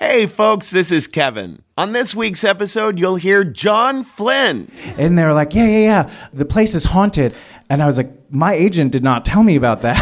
Hey folks, this is Kevin. On this week's episode, you'll hear John Flynn. And they were like, yeah, the place is haunted. And I was like, my agent did not tell me about that.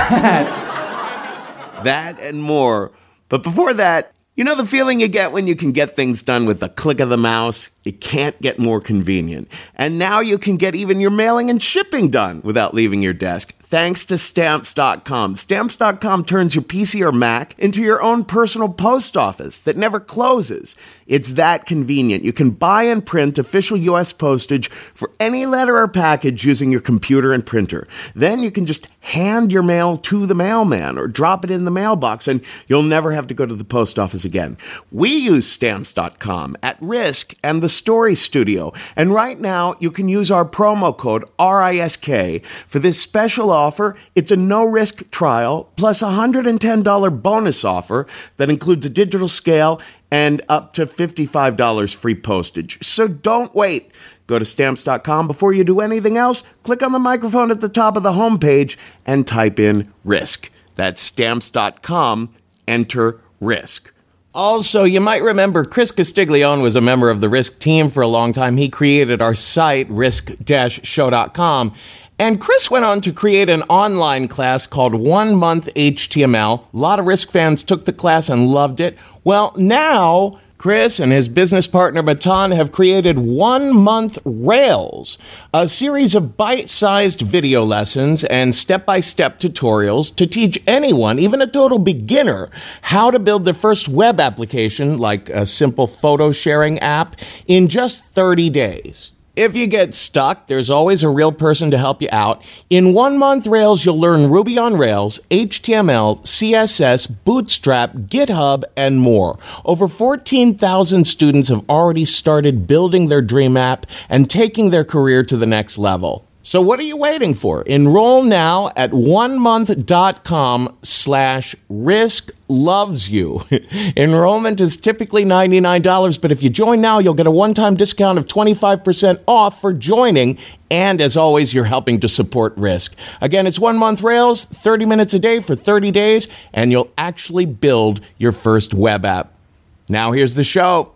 That and more. But before that, you know the feeling you get when you can get things done with the click of the mouse? It can't get more convenient. And now you can get even your mailing and shipping done without leaving your desk, thanks to Stamps.com. Stamps.com turns your PC or Mac into your own personal post office that never closes. It's that convenient. You can buy and print official U.S. postage for any letter or package using your computer and printer. Then you can just hand your mail to the mailman or drop it in the mailbox, and you'll never have to go to the post office again. We use Stamps.com at RISK and the Story Studio. And right now, you can use our promo code RISK for this special offer. It's a no-risk trial plus a $110 bonus offer that includes a digital scale and up to $55 free postage. So don't wait. Go to Stamps.com. Before you do anything else, click on the microphone at the top of the homepage and type in RISK. That's Stamps.com. Enter RISK. Also, you might remember Chris Castiglione was a member of the RISK team for a long time. He created our site, risk-show.com. And Chris went on to create an online class called One Month HTML. A lot of RISK fans took the class and loved it. Well, now Chris and his business partner, Matan, have created One Month Rails, a series of bite-sized video lessons and step-by-step tutorials to teach anyone, even a total beginner, how to build their first web application, like a simple photo-sharing app, in just 30 days. If you get stuck, there's always a real person to help you out. In One Month Rails, you'll learn Ruby on Rails, HTML, CSS, Bootstrap, GitHub, and more. Over 14,000 students have already started building their dream app and taking their career to the next level. So what are you waiting for? Enroll now at onemonth.com/risklovesyou. Enrollment is typically $99, but if you join now, you'll get a one-time discount of 25% off for joining. And as always, you're helping to support RISK. Again, it's 1 Month Rails, 30 minutes a day for 30 days, and you'll actually build your first web app. Now here's the show.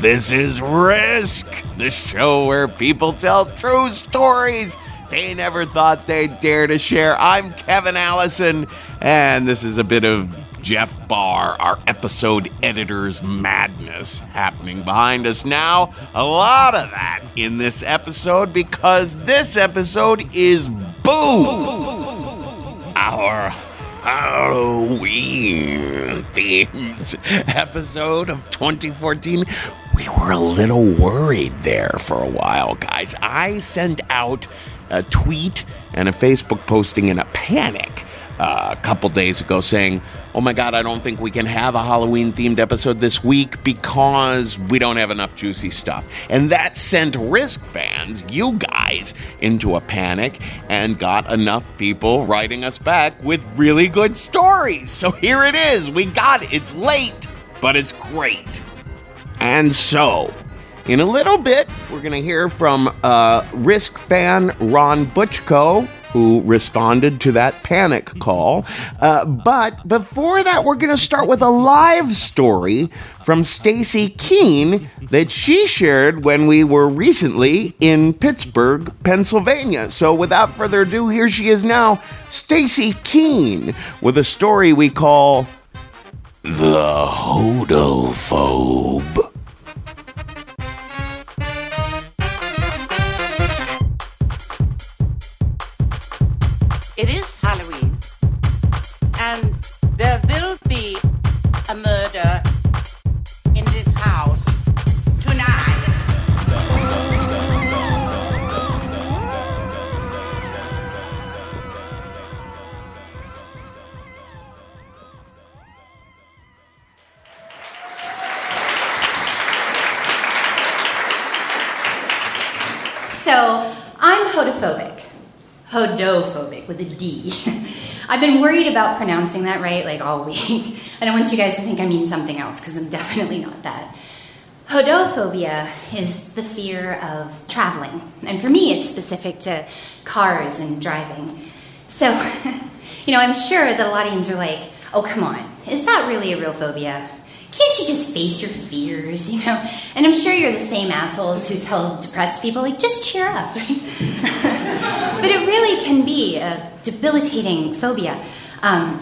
This is RISK, the show where people tell true stories they never thought they'd dare to share. I'm Kevin Allison, and this is a bit of Jeff Barr, our episode editor's madness happening behind us now. A lot of that in this episode, because this episode is Boo! Our Halloween-themed episode of 2014. We were a little worried there for a while, guys. I sent out a tweet and a Facebook posting in a panic a couple days ago saying, oh my God, I don't think we can have a Halloween-themed episode this week because we don't have enough juicy stuff. And that sent Risk fans, you guys, into a panic and got enough people writing us back with really good stories. So here it is. We got it. It's late, but it's great. And so, in a little bit, we're going to hear from Risk fan Ron Butchko, who responded to that panic call. But before that, we're going to start with a live story from Stacey Keene that she shared when we were recently in Pittsburgh, Pennsylvania. So without further ado, here she is now, Stacey Keene, with a story we call The Hodophobe. It is Halloween, and there will be a murder in this house tonight. So, I'm hodophobic. Hodophobic with a D. I've been worried about pronouncing that right, like, all week. I don't want you guys to think I mean something else, because I'm definitely not that. Hodophobia is the fear of traveling. And for me, it's specific to cars and driving. So, you know, I'm sure that a lot of you are like, oh, come on, is that really a real phobia? Can't you just face your fears, you know? And I'm sure you're the same assholes who tell depressed people, like, just cheer up. But it really can be a debilitating phobia.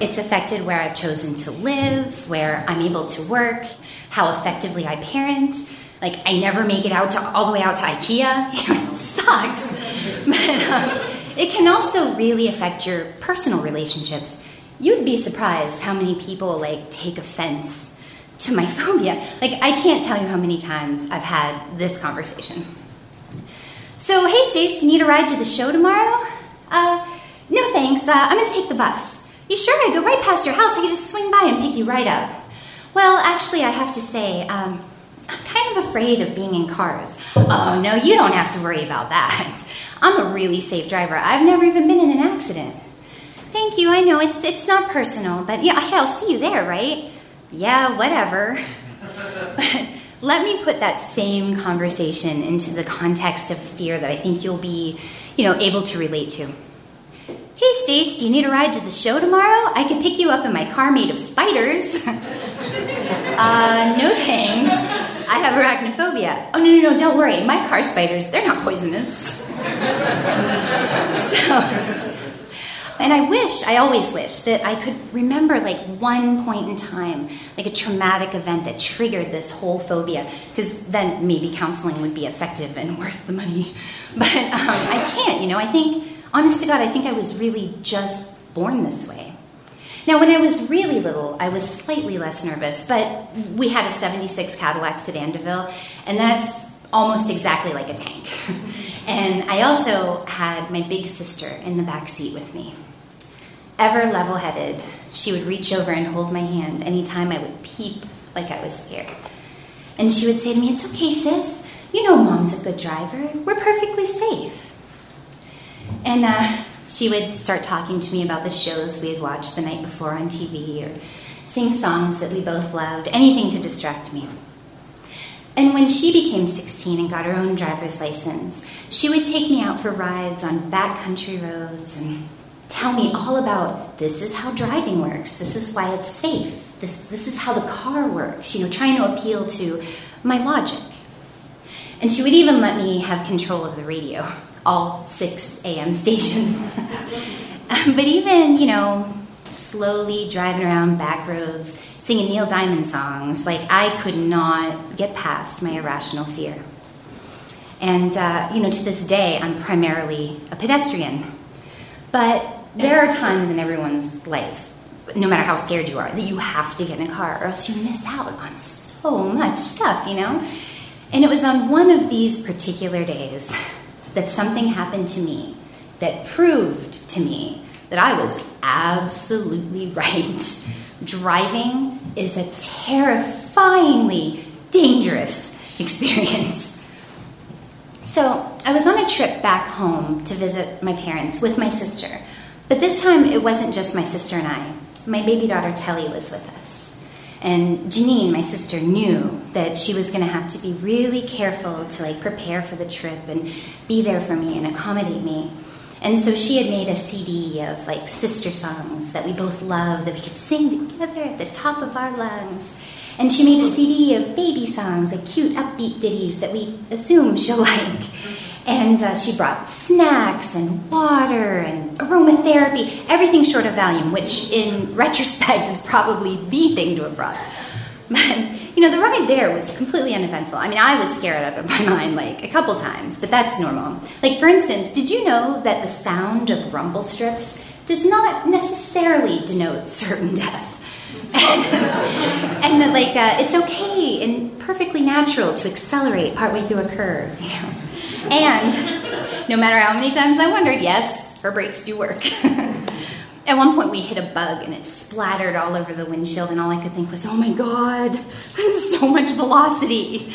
It's affected where I've chosen to live, where I'm able to work, how effectively I parent. Like, I never make it out to all the way out to IKEA. It sucks. But it can also really affect your personal relationships. You'd be surprised how many people, like, take offense to my phobia. Like, I can't tell you how many times I've had this conversation. So, hey, Stace, do you need a ride to the show tomorrow? No thanks. I'm going to take the bus. You sure? I go right past your house. I can just swing by and pick you right up. Well, actually, I have to say, I'm kind of afraid of being in cars. Oh, no, you don't have to worry about that. I'm a really safe driver. I've never even been in an accident. Thank you. I know it's not personal, but yeah, hey, I'll see you there, right? Yeah, whatever. Let me put that same conversation into the context of fear that I think you'll be, you know, able to relate to. Hey, Stace, do you need a ride to the show tomorrow? I can pick you up in my car made of spiders. No thanks. I have arachnophobia. Oh, no, don't worry. My car spiders, they're not poisonous. And I always wish that I could remember, like, one point in time, like a traumatic event that triggered this whole phobia, because then maybe counseling would be effective and worth the money. But I can't, you know. I think, honest to God, I think I was really just born this way. Now, when I was really little, I was slightly less nervous, but we had a 76 Cadillac sedan DeVille, and that's almost exactly like a tank. And I also had my big sister in the back seat with me. Ever level-headed, she would reach over and hold my hand anytime I would peep like I was scared. And she would say to me, it's okay, sis. You know Mom's a good driver. We're perfectly safe. And she would start talking to me about the shows we had watched the night before on TV, or sing songs that we both loved, anything to distract me. And when she became 16 and got her own driver's license, she would take me out for rides on backcountry roads and tell me all about, this is how driving works, this is why it's safe, this is how the car works, you know, trying to appeal to my logic. And she would even let me have control of the radio, all 6 a.m. stations. But even, you know, slowly driving around back roads, singing Neil Diamond songs, like, I could not get past my irrational fear. And, you know, to this day, I'm primarily a pedestrian. But there are times in everyone's life, no matter how scared you are, that you have to get in a car, or else you miss out on so much stuff, you know? And it was on one of these particular days that something happened to me that proved to me that I was absolutely right. Driving is a terrifyingly dangerous experience. So I was on a trip back home to visit my parents with my sister. But this time it wasn't just my sister and I. My baby daughter Telly was with us. And Janine, my sister, knew that she was going to have to be really careful to prepare for the trip and be there for me and accommodate me. And so she had made a CD of sister songs that we both love that we could sing together at the top of our lungs. And she made a CD of baby songs, cute upbeat ditties that we assume she'll like. And she brought snacks and water and aromatherapy, everything short of Valium, which in retrospect is probably the thing to have brought. But, the ride there was completely uneventful. I mean, I was scared out of my mind, a couple times, but that's normal. For instance, did you know that the sound of rumble strips does not necessarily denote certain death? And that, it's okay and perfectly natural to accelerate partway through a curve, And no matter how many times I wondered, yes, her brakes do work. At one point we hit a bug and it splattered all over the windshield and all I could think was, oh my God, so much velocity,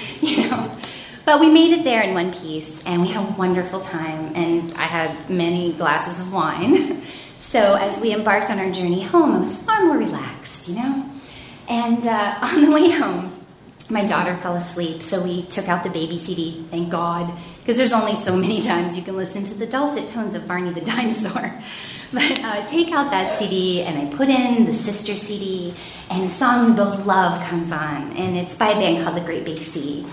But we made it there in one piece and we had a wonderful time and I had many glasses of wine. So as we embarked on our journey home, I was far more relaxed, And on the way home, my daughter fell asleep, so we took out the baby CD, thank God, because there's only so many times you can listen to the dulcet tones of Barney the Dinosaur. But take out that CD, and I put in the sister CD, and a song we both love comes on, and it's by a band called The Great Big Sea.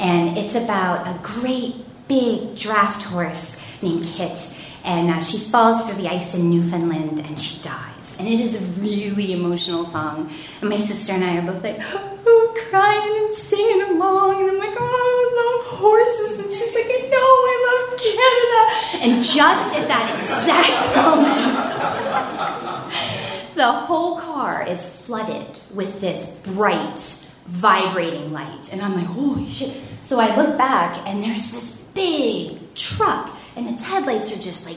And it's about a great big draft horse named Kit, and she falls through the ice in Newfoundland, and she dies. And it is a really emotional song. And my sister and I are both crying and singing along. And I'm oh, I love horses. And she's I know, I love Canada. And just at that exact moment, the whole car is flooded with this bright, vibrating light. And I'm holy shit. So I look back, and there's this big truck. And its headlights are just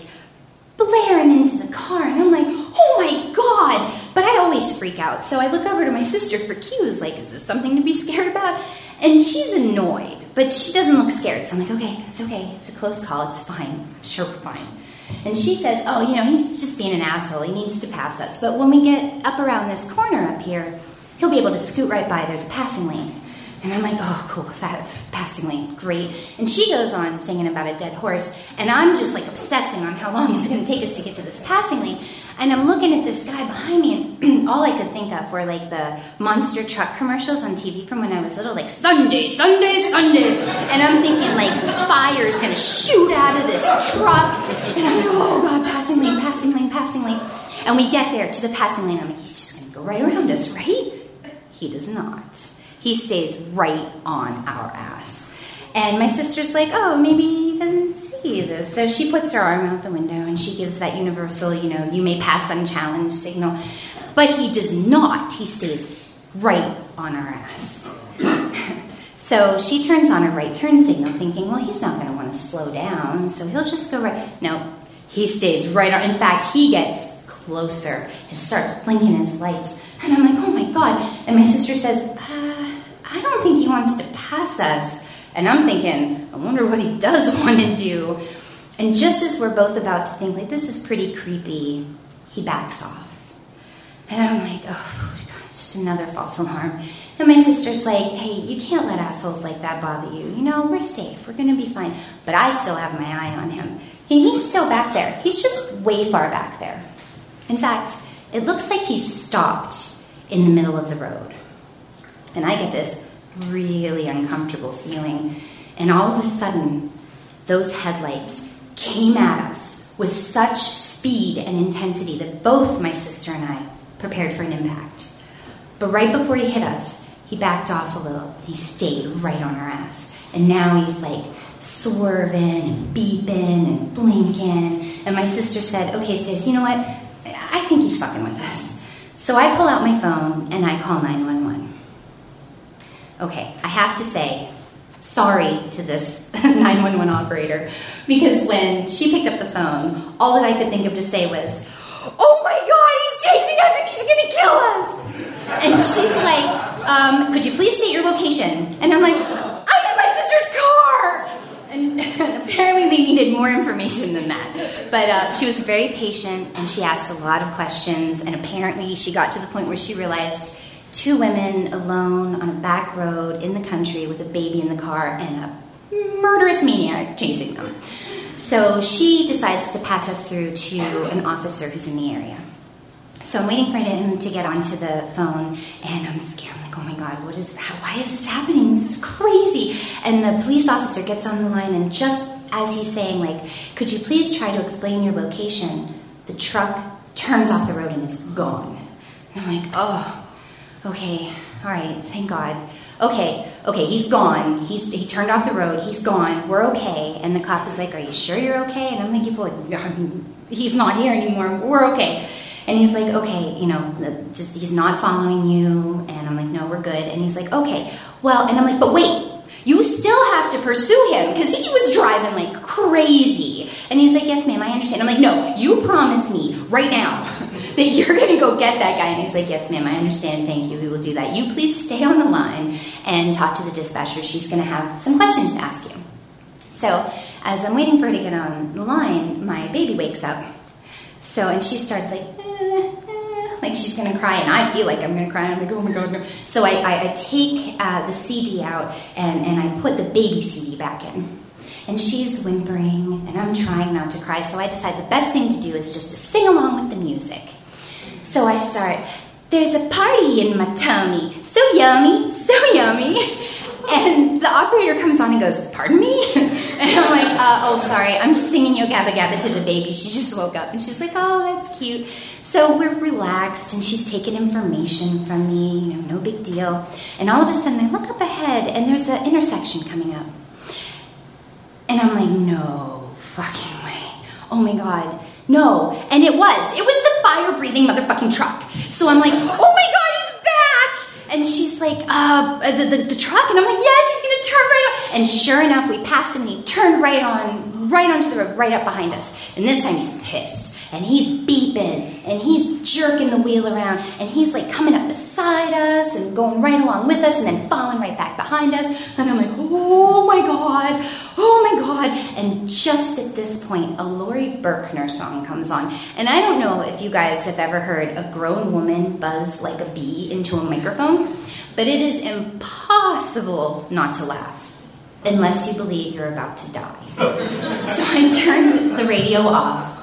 blaring into the car, and I'm oh my God! But I always freak out, so I look over to my sister for cues, is this something to be scared about? And she's annoyed, but she doesn't look scared, so I'm okay, it's okay, it's a close call, it's fine, I'm sure we're fine. And she says, he's just being an asshole, he needs to pass us, but when we get up around this corner up here, he'll be able to scoot right by, there's a passing lane. And I'm oh, cool, passing lane, great. And she goes on singing about a dead horse, and I'm just, obsessing on how long it's going to take us to get to this passing lane. And I'm looking at this guy behind me, and all I could think of were, the monster truck commercials on TV from when I was little, Sunday, Sunday, Sunday. And I'm thinking, fire's going to shoot out of this truck. And I'm oh, God, passing lane, passing lane, passing lane. And we get there to the passing lane, I'm he's just going to go right around us, right? He does not. He stays right on our ass. And my sister's oh, maybe he doesn't see this. So she puts her arm out the window and she gives that universal, you may pass unchallenged signal. But he does not. He stays right on our ass. So she turns on a right turn signal thinking, well, he's not going to want to slow down, so he'll just go right. No, he stays right on. In fact, he gets closer and starts blinking his lights. And I'm oh, my God. And my sister says, I don't think he wants to pass us. And I'm thinking, I wonder what he does want to do. And just as we're both about to think, this is pretty creepy, he backs off. And I'm oh, God, just another false alarm. And my sister's hey, you can't let assholes like that bother you. We're safe. We're going to be fine. But I still have my eye on him. And he's still back there. He's just way far back there. In fact, it looks like he's stopped in the middle of the road. And I get this really uncomfortable feeling. And all of a sudden, those headlights came at us with such speed and intensity that both my sister and I prepared for an impact. But right before he hit us, he backed off a little. He stayed right on our ass. And now he's swerving and beeping and blinking. And my sister said, okay, sis, you know what? I think he's fucking with us. So I pull out my phone and I call 911. Okay, I have to say sorry to this 911 operator because when she picked up the phone, all that I could think of to say was, oh my God, he's chasing us and he's gonna kill us. And she's like, could you please state your location? And I'm like, I'm in my sister's car. And apparently they needed more information than that. But she was very patient, and she asked a lot of questions. And apparently she got to the point where she realized two women alone on a back road in the country with a baby in the car and a murderous maniac chasing them. So she decides to patch us through to an officer who's in the area. So I'm waiting for him to get onto the phone, and I'm scared. I'm like, oh my God, what is that? Why is this happening? This is crazy. And the police officer gets on the line, and just as he's saying, like, could you please try to explain your location? The truck turns off the road and is gone. And I'm like, oh, okay, all right, thank God. Okay, he's gone. He turned off the road. He's gone. We're okay. And the cop is like, are you sure you're okay? And I'm like, he's not here anymore. We're okay. And he's like, okay, just he's not following you. And I'm like, no, we're good. And he's like, okay. Well, and I'm like, but wait, you still have to pursue him because he was driving like crazy. And he's like, yes, ma'am, I understand. I'm like, no, you promise me right now that you're going to go get that guy. And he's like, yes, ma'am, I understand. Thank you. We will do that. You please stay on the line and talk to the dispatcher. She's going to have some questions to ask you. So as I'm waiting for her to get on the line, my baby wakes up. So, and she starts like, like she's going to cry, and I feel like I'm going to cry, and I'm like, oh my God, no. So I take the CD out, and I put the baby CD back in. And she's whimpering, and I'm trying not to cry, so I decide the best thing to do is just to sing along with the music. So I start, there's a party in my tummy, so yummy, so yummy. And the operator comes on and goes, pardon me? And I'm like, oh, sorry, I'm just singing Yo Gabba Gabba to the baby. She just woke up, and she's like, oh, that's cute. So we're relaxed, and she's taking information from me, no big deal. And all of a sudden, I look up ahead, and there's an intersection coming up. And I'm like, no fucking way. Oh, my God. No. And it was the fire-breathing motherfucking truck. So I'm like, oh, my God, he's back. And she's like, the truck. And I'm like, yes, he's going to turn right on. And sure enough, we passed him, and he turned right onto the road, right up behind us. And this time he's pissed. And he's beeping. And he's jerking the wheel around. And he's like coming up beside us and going right along with us and then falling right back behind us. And I'm like, oh my God. And just at this point, a Lori Berkner song comes on. And I don't know if you guys have ever heard a grown woman buzz like a bee into a microphone, but it is impossible not to laugh. Unless you believe you're about to die. So I turned the radio off.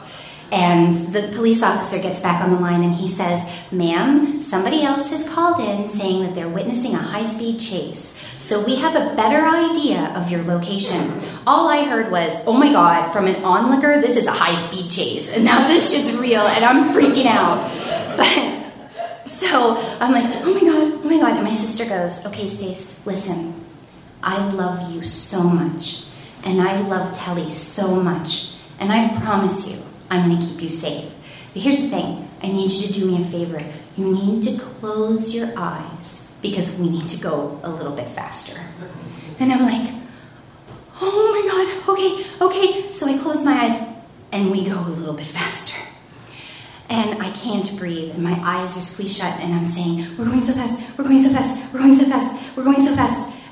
And the police officer gets back on the line, and he says, ma'am, somebody else has called in saying that they're witnessing a high-speed chase. So we have a better idea of your location. All I heard was, oh my God, from an onlooker, this is a high-speed chase. And now this shit's real, and I'm freaking out. But so I'm like, oh my God. And my sister goes, okay, Stace, listen. I love you so much, and I love Telly so much, and I promise you I'm going to keep you safe. But here's the thing. I need you to do me a favor. You need to close your eyes because we need to go a little bit faster. And I'm like, oh, my God, okay. So I close my eyes, and we go a little bit faster. And I can't breathe, and my eyes are squeezed shut, and I'm saying, we're going so fast.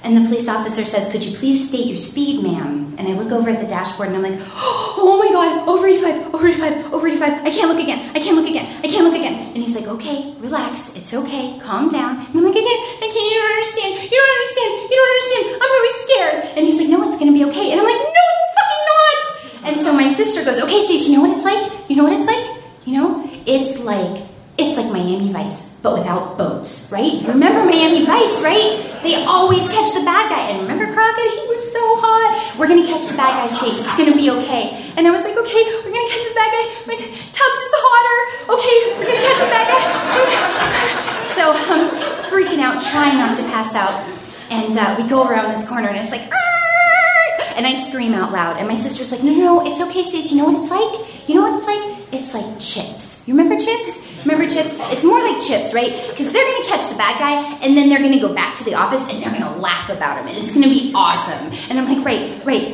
And the police officer says, could you please state your speed, ma'am? And I look over at the dashboard, and I'm like, oh, my God, over 85. I can't look again. And he's like, okay, relax. It's okay. Calm down. And I'm like, I can't. You don't understand. I'm really scared. And he's like, no, it's going to be okay. And I'm like, no, it's fucking not. And so my sister goes, okay, Stace, you know what it's like? It's like Miami Vice, but without boats, right? Remember Miami Vice, right? They always catch the bad guy. And remember Crockett? He was so hot. We're going to catch the bad guy safe. It's going to be okay. And I was like, okay, we're going to catch the bad guy. My tubs is hotter. Okay, we're going to catch the bad guy. So I'm freaking out, trying not to pass out. And we go around this corner, and it's like, argh! And I scream out loud. And my sister's like, no, it's okay, Stace. You know what it's like? It's like chips. You remember chips? It's more like chips, right? Because they're going to catch the bad guy, and then they're going to go back to the office, and they're going to laugh about him, and it's going to be awesome. And I'm like, right.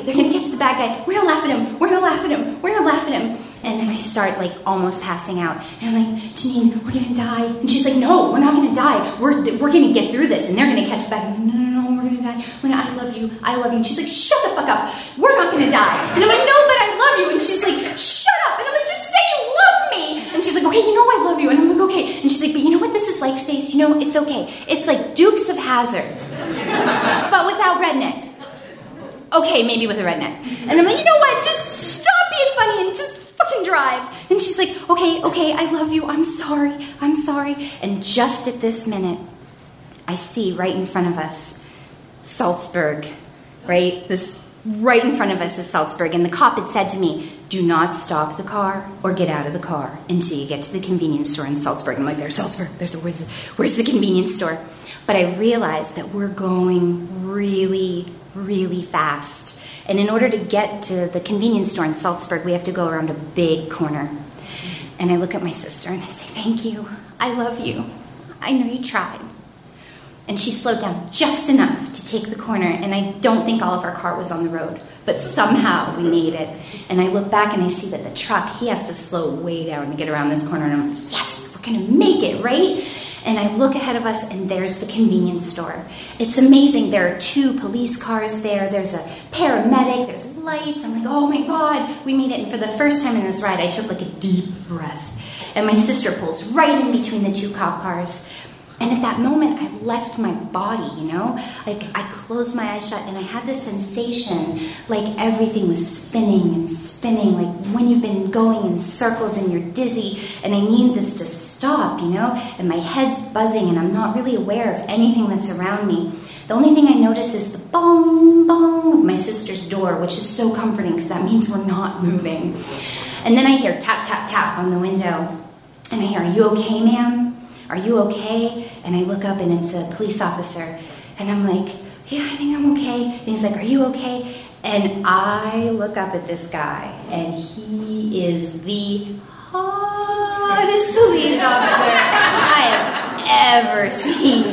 They're going to catch the bad guy. We're going to laugh at him. And then I start, like, almost passing out. And I'm like, Janine, we're going to die. And she's like, no, we're not going to die. We're going to get through this. And they're going to catch us back. And I'm like, no, we're going to die. I love you. I love you. And she's like, shut the fuck up. We're not going to die. And I'm like, no, but I love you. And she's like, shut up. And I'm like, just say you love me. And she's like, okay, you know I love you. And I'm like, okay. And she's like, but you know what this is like, Stace? You know, it's okay. It's like Dukes of Hazzard, but without rednecks. Okay, maybe with a redneck. And I'm like, you know what? Just stop being funny and just fucking drive. And she's like, okay, I love you, I'm sorry. And just at this minute, I see right in front of us Salzburg, right? This right in front of us is Salzburg. And the cop had said to me, do not stop the car or get out of the car until you get to the convenience store in Salzburg. And I'm like, there's Salzburg, where's the convenience store? But I realized that we're going really, really fast. And in order to get to the convenience store in Salzburg, we have to go around a big corner. And I look at my sister and I say, thank you. I love you. I know you tried. And she slowed down just enough to take the corner. And I don't think all of our car was on the road. But somehow we made it. And I look back and I see that the truck, he has to slow way down to get around this corner. And I'm like, yes, we're going to make it, right? And I look ahead of us, and there's the convenience store. It's amazing. There are 2 police cars there. There's a paramedic. There's lights. I'm like, oh, my God, we made it. And for the first time in this ride, I took, like, a deep breath. And my sister pulls right in between the 2 cop cars. And at that moment, I left my body, you know? Like, I closed my eyes shut, and I had this sensation like everything was spinning and spinning, like when you've been going in circles and you're dizzy, and I need this to stop, you know? And my head's buzzing, and I'm not really aware of anything that's around me. The only thing I notice is the bong, bong of my sister's door, which is so comforting because that means we're not moving. And then I hear tap, tap, tap on the window, and I hear, are you okay, ma'am? Are you okay? And I look up, and it's a police officer. And I'm like, yeah, I think I'm okay. And he's like, are you okay? And I look up at this guy, and he is the hottest police officer I have ever seen.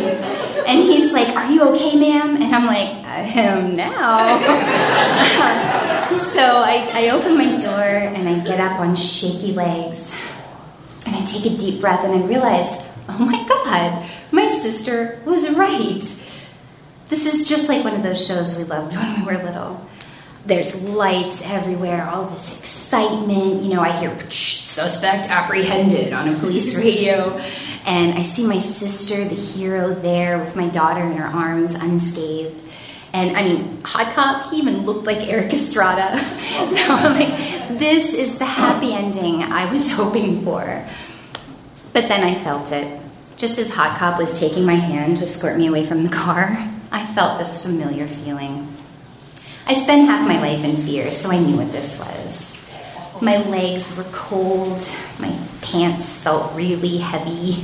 And he's like, are you okay, ma'am? And I'm like, I am now. So I open my door, and I get up on shaky legs. And I take a deep breath, and I realize, oh my God, my sister was right. This is just like one of those shows we loved when we were little. There's lights everywhere, all this excitement. You know, I hear, suspect apprehended on a police radio. And I see my sister, the hero, there with my daughter in her arms, unscathed. And, I mean, Hot Cop, he even looked like Eric Estrada. So I'm like, this is the happy ending I was hoping for. But then I felt it. Just as Hot Cop was taking my hand to escort me away from the car, I felt this familiar feeling. I spent half my life in fear, so I knew what this was. My legs were cold. My pants felt really heavy.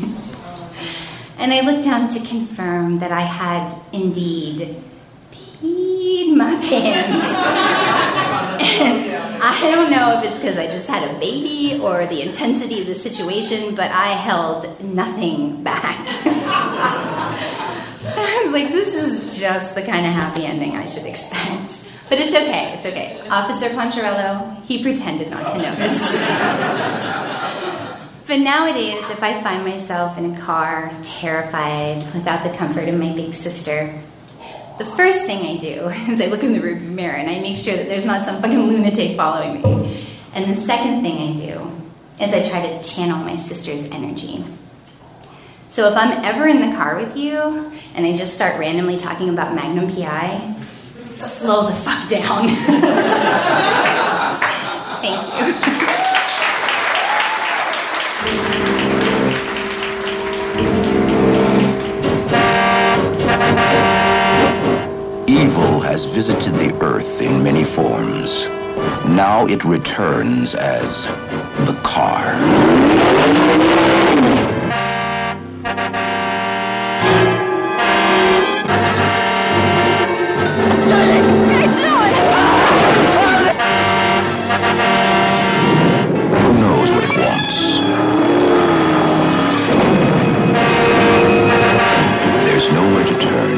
And I looked down to confirm that I had indeed peed my pants. And I don't know if it's because I just had a baby or the intensity of the situation, but I held nothing back. I was like, this is just the kind of happy ending I should expect. But it's okay, it's okay. Officer Poncherello, he pretended not to notice. But nowadays, if I find myself in a car, terrified, without the comfort of my big sister, the first thing I do is I look in the rearview mirror and I make sure that there's not some fucking lunatic following me. And the second thing I do is I try to channel my sister's energy. So if I'm ever in the car with you and I just start randomly talking about Magnum PI, slow the fuck down. Thank you. Evil has visited the earth in many forms. Now it returns as the car. Who knows what it wants? There's nowhere to turn.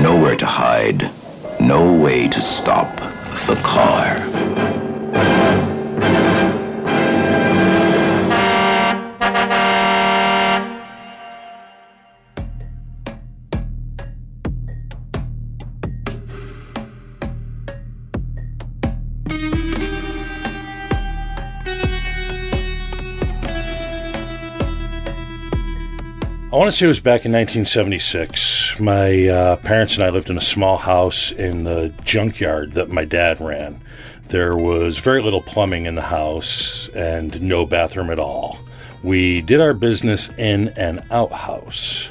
Nowhere to hide, no way to stop the car. I want to say it was back in 1976. My parents and I lived in a small house in the junkyard that my dad ran. There was very little plumbing in the house and no bathroom at all. We did our business in an outhouse.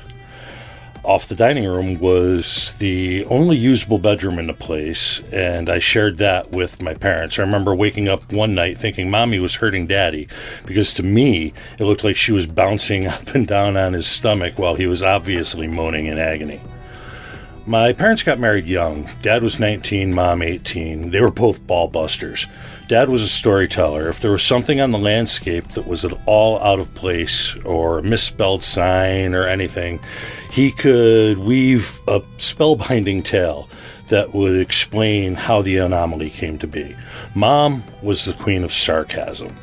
Off the dining room was the only usable bedroom in the place, and I shared that with my parents. I remember waking up one night thinking Mommy was hurting Daddy, because to me, it looked like she was bouncing up and down on his stomach while he was obviously moaning in agony. My parents got married young. Dad was 19, Mom 18. They were both ball busters. Dad was a storyteller. If there was something on the landscape that was at all out of place, or a misspelled sign or anything, he could weave a spellbinding tale that would explain how the anomaly came to be. Mom was the queen of sarcasm.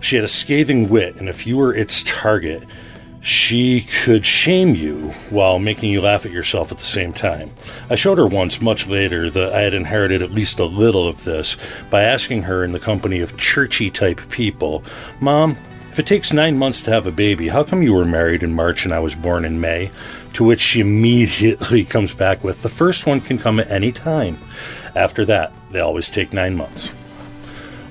She had a scathing wit, and if you were its target, she could shame you while making you laugh at yourself at the same time. I showed her once, much later, that I had inherited at least a little of this by asking her, in the company of churchy-type people, "Mom, if it takes 9 months to have a baby, how come you were married in March and I was born in May?" To which she immediately comes back with, "The first one can come at any time. After that, they always take 9 months."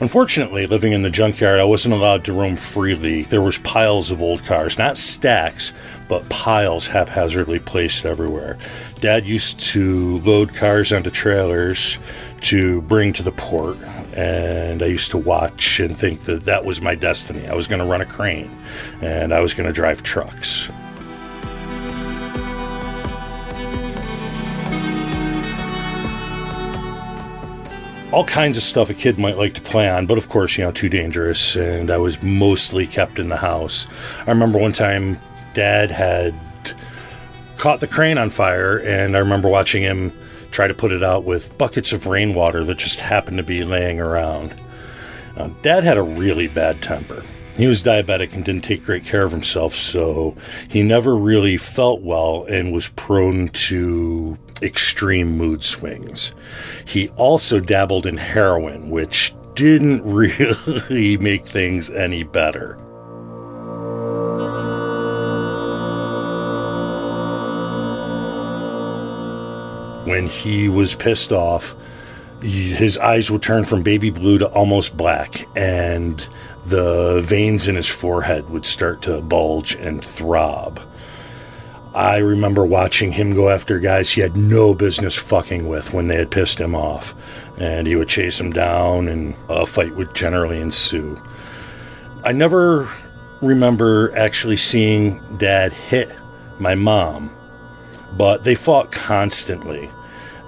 Unfortunately, living in the junkyard, I wasn't allowed to roam freely. There was piles of old cars, not stacks, but piles haphazardly placed everywhere. Dad used to load cars onto trailers to bring to the port, and I used to watch and think that that was my destiny. I was going to run a crane, and I was going to drive trucks. All kinds of stuff a kid might like to play on, but of course, you know, too dangerous, and I was mostly kept in the house. I remember one time Dad had caught the crane on fire, and I remember watching him try to put it out with buckets of rainwater that just happened to be laying around. Now, Dad had a really bad temper. He was diabetic and didn't take great care of himself, so he never really felt well and was prone to extreme mood swings. He also dabbled in heroin, which didn't really make things any better. When he was pissed off, his eyes would turn from baby blue to almost black, and the veins in his forehead would start to bulge and throb. I remember watching him go after guys he had no business fucking with when they had pissed him off, and he would chase them down, and a fight would generally ensue. I never remember actually seeing Dad hit my mom, but they fought constantly,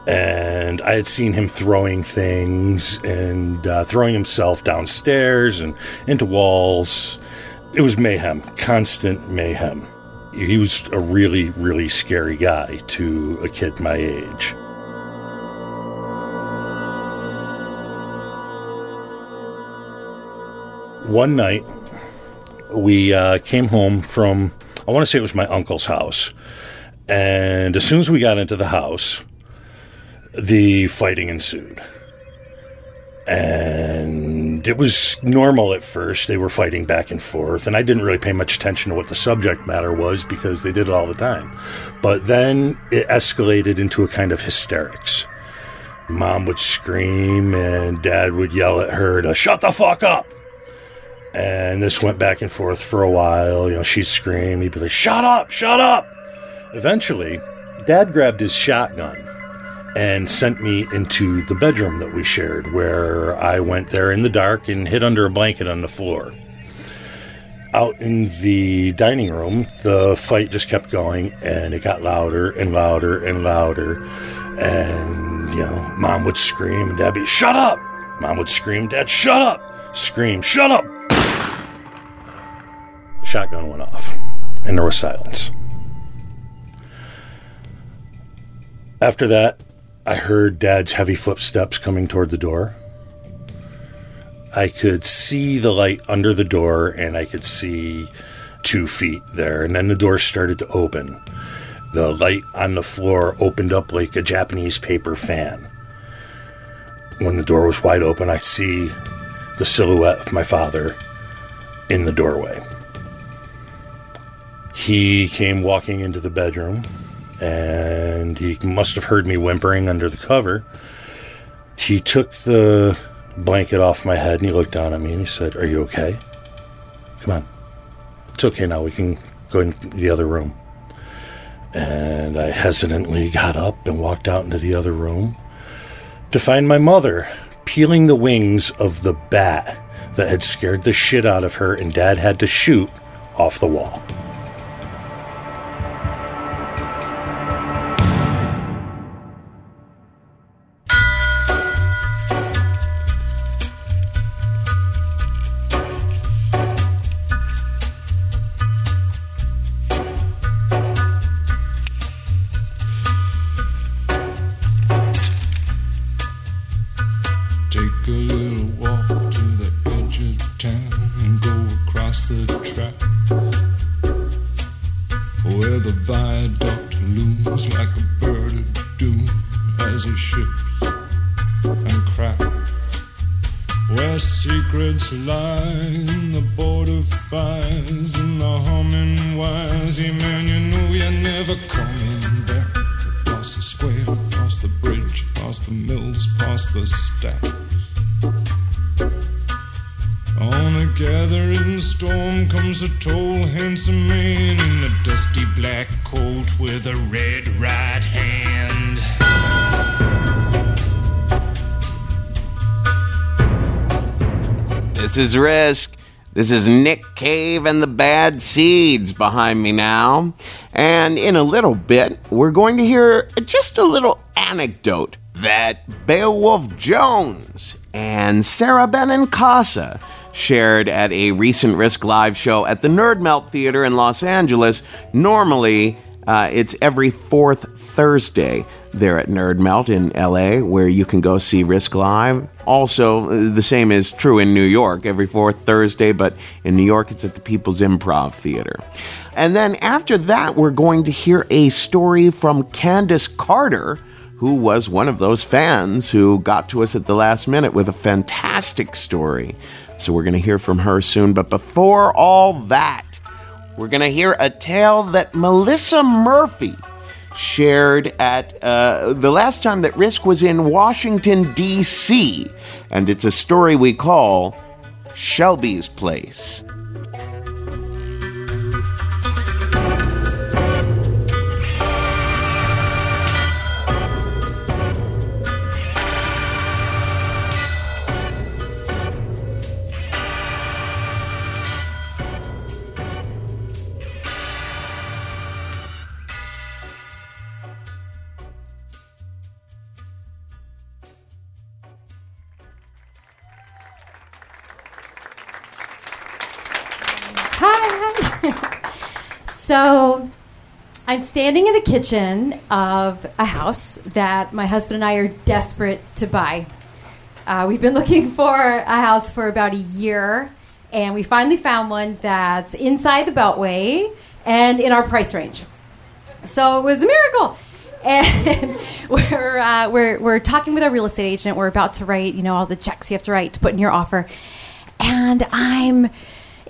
and I had seen him throwing things and throwing himself downstairs and into walls. It was mayhem, constant mayhem. He was a really, really scary guy to a kid my age. One night, we came home from, I want to say it was my uncle's house. And as soon as we got into the house, the fighting ensued. And it was normal at first. They were fighting back and forth, and I didn't really pay much attention to what the subject matter was because they did it all the time. But then it escalated into a kind of hysterics. Mom would scream, and Dad would yell at her to shut the fuck up. And this went back and forth for a while. You know, she'd scream, he'd be like, "Shut up, shut up!" Eventually, Dad grabbed his shotgun and sent me into the bedroom that we shared, where I went there in the dark and hid under a blanket on the floor. Out in the dining room, the fight just kept going, and it got louder and louder and louder. And, you know, Mom would scream, and Dad would be, "Shut up!" Mom would scream, "Dad, shut up!" Scream, "Shut up!" The shotgun went off, and there was silence. After that, I heard Dad's heavy footsteps coming toward the door. I could see the light under the door, and I could see 2 feet there, and then the door started to open. The light on the floor opened up like a Japanese paper fan. When the door was wide open, I see the silhouette of my father in the doorway. He came walking into the bedroom, and he must have heard me whimpering under the cover. He took the blanket off my head, and he looked down at me, and he said, "Are you okay? Come on. It's okay now. We can go into the other room." And I hesitantly got up and walked out into the other room to find my mother peeling the wings of the bat that had scared the shit out of her and Dad had to shoot off the wall. This is Risk. This is Nick Cave and the Bad Seeds behind me now. And in a little bit, we're going to hear just a little anecdote that Beowulf Jones and Sarah Benincasa shared at a recent Risk Live show at the Nerd Melt Theater in Los Angeles. Normally, it's every fourth Thursday there at Nerd Melt in LA, where you can go see Risk Live. Also, the same is true in New York, every fourth Thursday, but in New York, it's at the People's Improv Theater. And then after that, we're going to hear a story from Candace Carter, who was one of those fans who got to us at the last minute with a fantastic story. So we're going to hear from her soon. But before all that, we're going to hear a tale that Melissa Murphy shared at the last time that Risk was in Washington, D.C., and it's a story we call Shelby's Place. So I'm standing in the kitchen of a house that my husband and I are desperate to buy. We've been looking for a house for about a year, and we finally found one that's inside the Beltway and in our price range. So it was a miracle. And we're talking with our real estate agent. We're about to write, all the checks you have to write to put in your offer. And I'm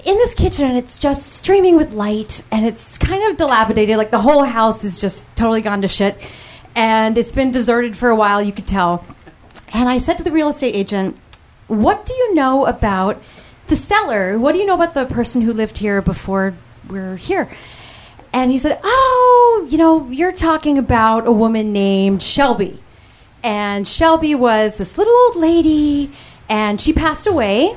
in this kitchen, and it's just streaming with light, and it's kind of dilapidated. Like, the whole house is just totally gone to shit, and it's been deserted for a while, you could tell. And I said to the real estate agent, "What do you know about the seller? What do you know about the person who lived here before we're here?" And he said, "Oh, you're talking about a woman named Shelby. And Shelby was this little old lady, and she passed away.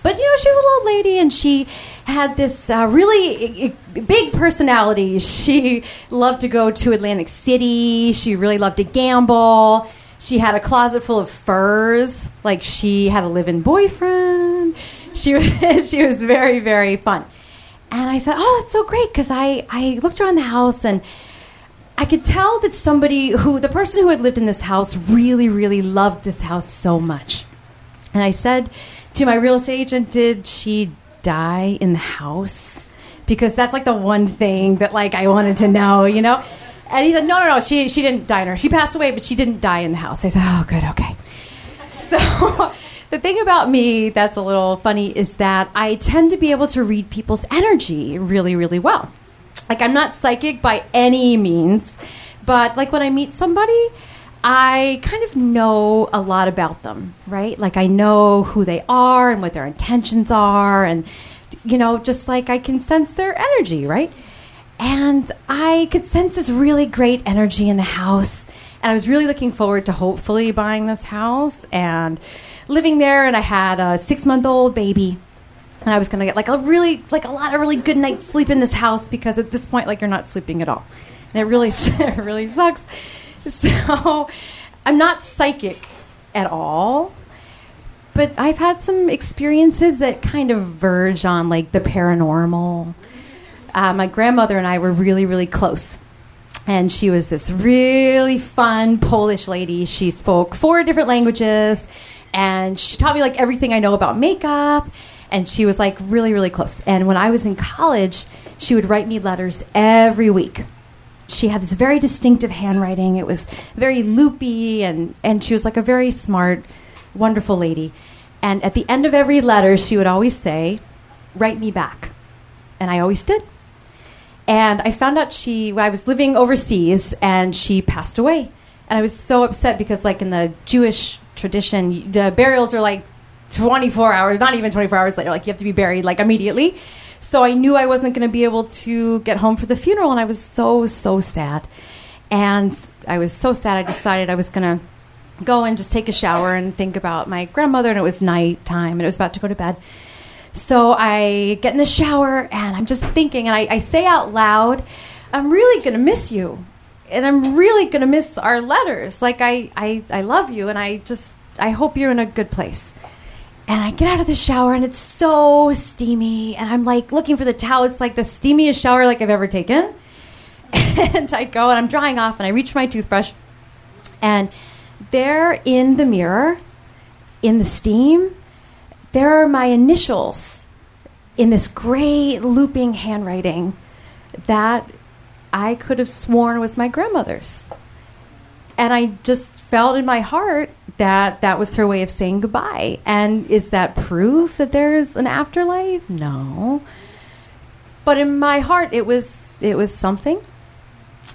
But, she was a little old lady, and she had this really big personality. She loved to go to Atlantic City. She really loved to gamble. She had a closet full of furs. Like, she had a live-in boyfriend. She was very, very fun." And I said, "Oh, that's so great," because I looked around the house, and I could tell that the person who had lived in this house really, really loved this house so much. And I said to my real estate agent, "Did she die in the house? Because that's like the one thing that I wanted to know, And he said, No, she didn't die in her. She passed away, but she didn't die in the house." I said, "Oh, good, okay." So the thing about me that's a little funny is that I tend to be able to read people's energy really, really well. Like, I'm not psychic by any means, but, like, when I meet somebody, I kind of know a lot about them, right? Like, I know who they are and what their intentions are, and, you know, just, like, I can sense their energy, right? And I could sense this really great energy in the house, and I was really looking forward to hopefully buying this house and living there, and I had a 6-month-old baby. And I was going to get a lot of really good night's sleep in this house, because at this point, like, you're not sleeping at all. And it really sucks. So I'm not psychic at all. But I've had some experiences that kind of verge on, like, the paranormal. My grandmother and I were really, really close. And she was this really fun Polish lady. She spoke 4 different languages. And she taught me, like, everything I know about makeup. And she was, like, really, really close. And when I was in college, she would write me letters every week. She had this very distinctive handwriting. It was very loopy, and she was, like, a very smart, wonderful lady. And at the end of every letter, she would always say, "Write me back." And I always did. And I found out I was living overseas, and she passed away. And I was so upset because, like, in the Jewish tradition, the burials are, like, 24 hours, not even 24 hours later, like, you have to be buried, like, immediately. So I knew I wasn't going to be able to get home for the funeral, and I was so, so sad. And I was so sad, I decided I was going to go and just take a shower and think about my grandmother, and it was nighttime, and it was about to go to bed. So I get in the shower, and I'm just thinking, and I say out loud, I'm really going to miss you, and I'm really going to miss our letters. Like, I love you, and I hope you're in a good place. And I get out of the shower, and it's so steamy. And I'm, like, looking for the towel. It's, like, the steamiest shower, like, I've ever taken. And I go, and I'm drying off, and I reach for my toothbrush. And there in the mirror, in the steam, there are my initials in this gray looping handwriting that I could have sworn was my grandmother's. And I just felt in my heart that that was her way of saying goodbye. And is that proof that there's an afterlife? No. But in my heart, it was something.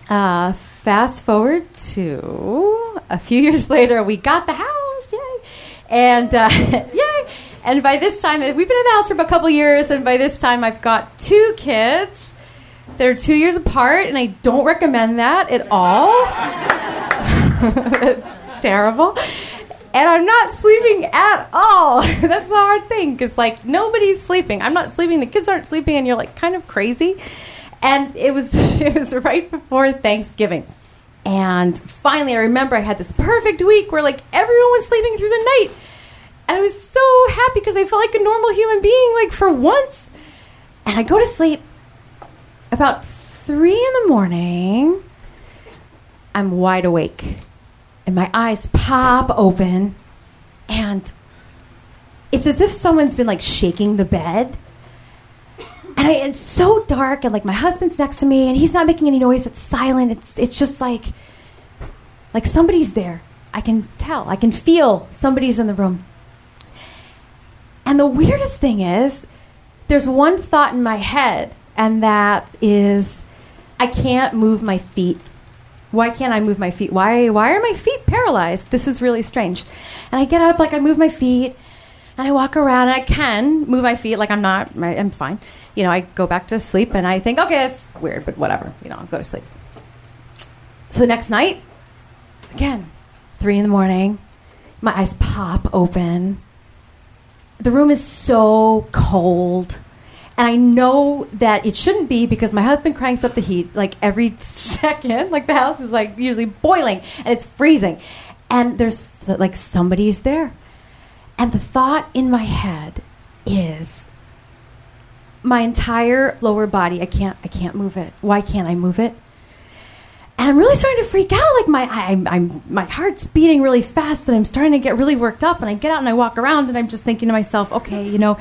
Fast forward to a few years later, we got the house, yay! And yay! And by this time, we've been in the house for about a couple years, and by this time, I've got 2 kids. They're 2 years apart, and I don't recommend that at all. It's terrible. And I'm not sleeping at all. That's the hard thing, because, like, nobody's sleeping. I'm not sleeping. The kids aren't sleeping, and you're, like, kind of crazy. And it was right before Thanksgiving. And finally, I remember I had this perfect week where, like, everyone was sleeping through the night. And I was so happy because I felt like a normal human being, like, for once. And I go to sleep. About 3 a.m, I'm wide awake. And my eyes pop open, and it's as if someone's been, like, shaking the bed. And it's so dark, and, like, my husband's next to me, and he's not making any noise. It's silent. It's just like somebody's there. I can tell. I can feel somebody's in the room. And the weirdest thing is, there's one thought in my head, and that is, I can't move my feet. Why can't I move my feet? Why are my feet paralyzed? This is really strange. And I get up, like, I move my feet, and I walk around, and I can move my feet, like, I'm fine. You know, I go back to sleep, and I think, okay, it's weird, but whatever. You know, I'll go to sleep. So the next night, again, 3 a.m, my eyes pop open. The room is so cold. And I know that it shouldn't be, because my husband cranks up the heat, like, every second. Like, the house is, like, usually boiling, and it's freezing. And there's, like, somebody's there. And the thought in my head is, my entire lower body, I can't move it. Why can't I move it? And I'm really starting to freak out. Like, my heart's beating really fast, and I'm starting to get really worked up. And I get out and I walk around, and I'm just thinking to myself, okay, you know,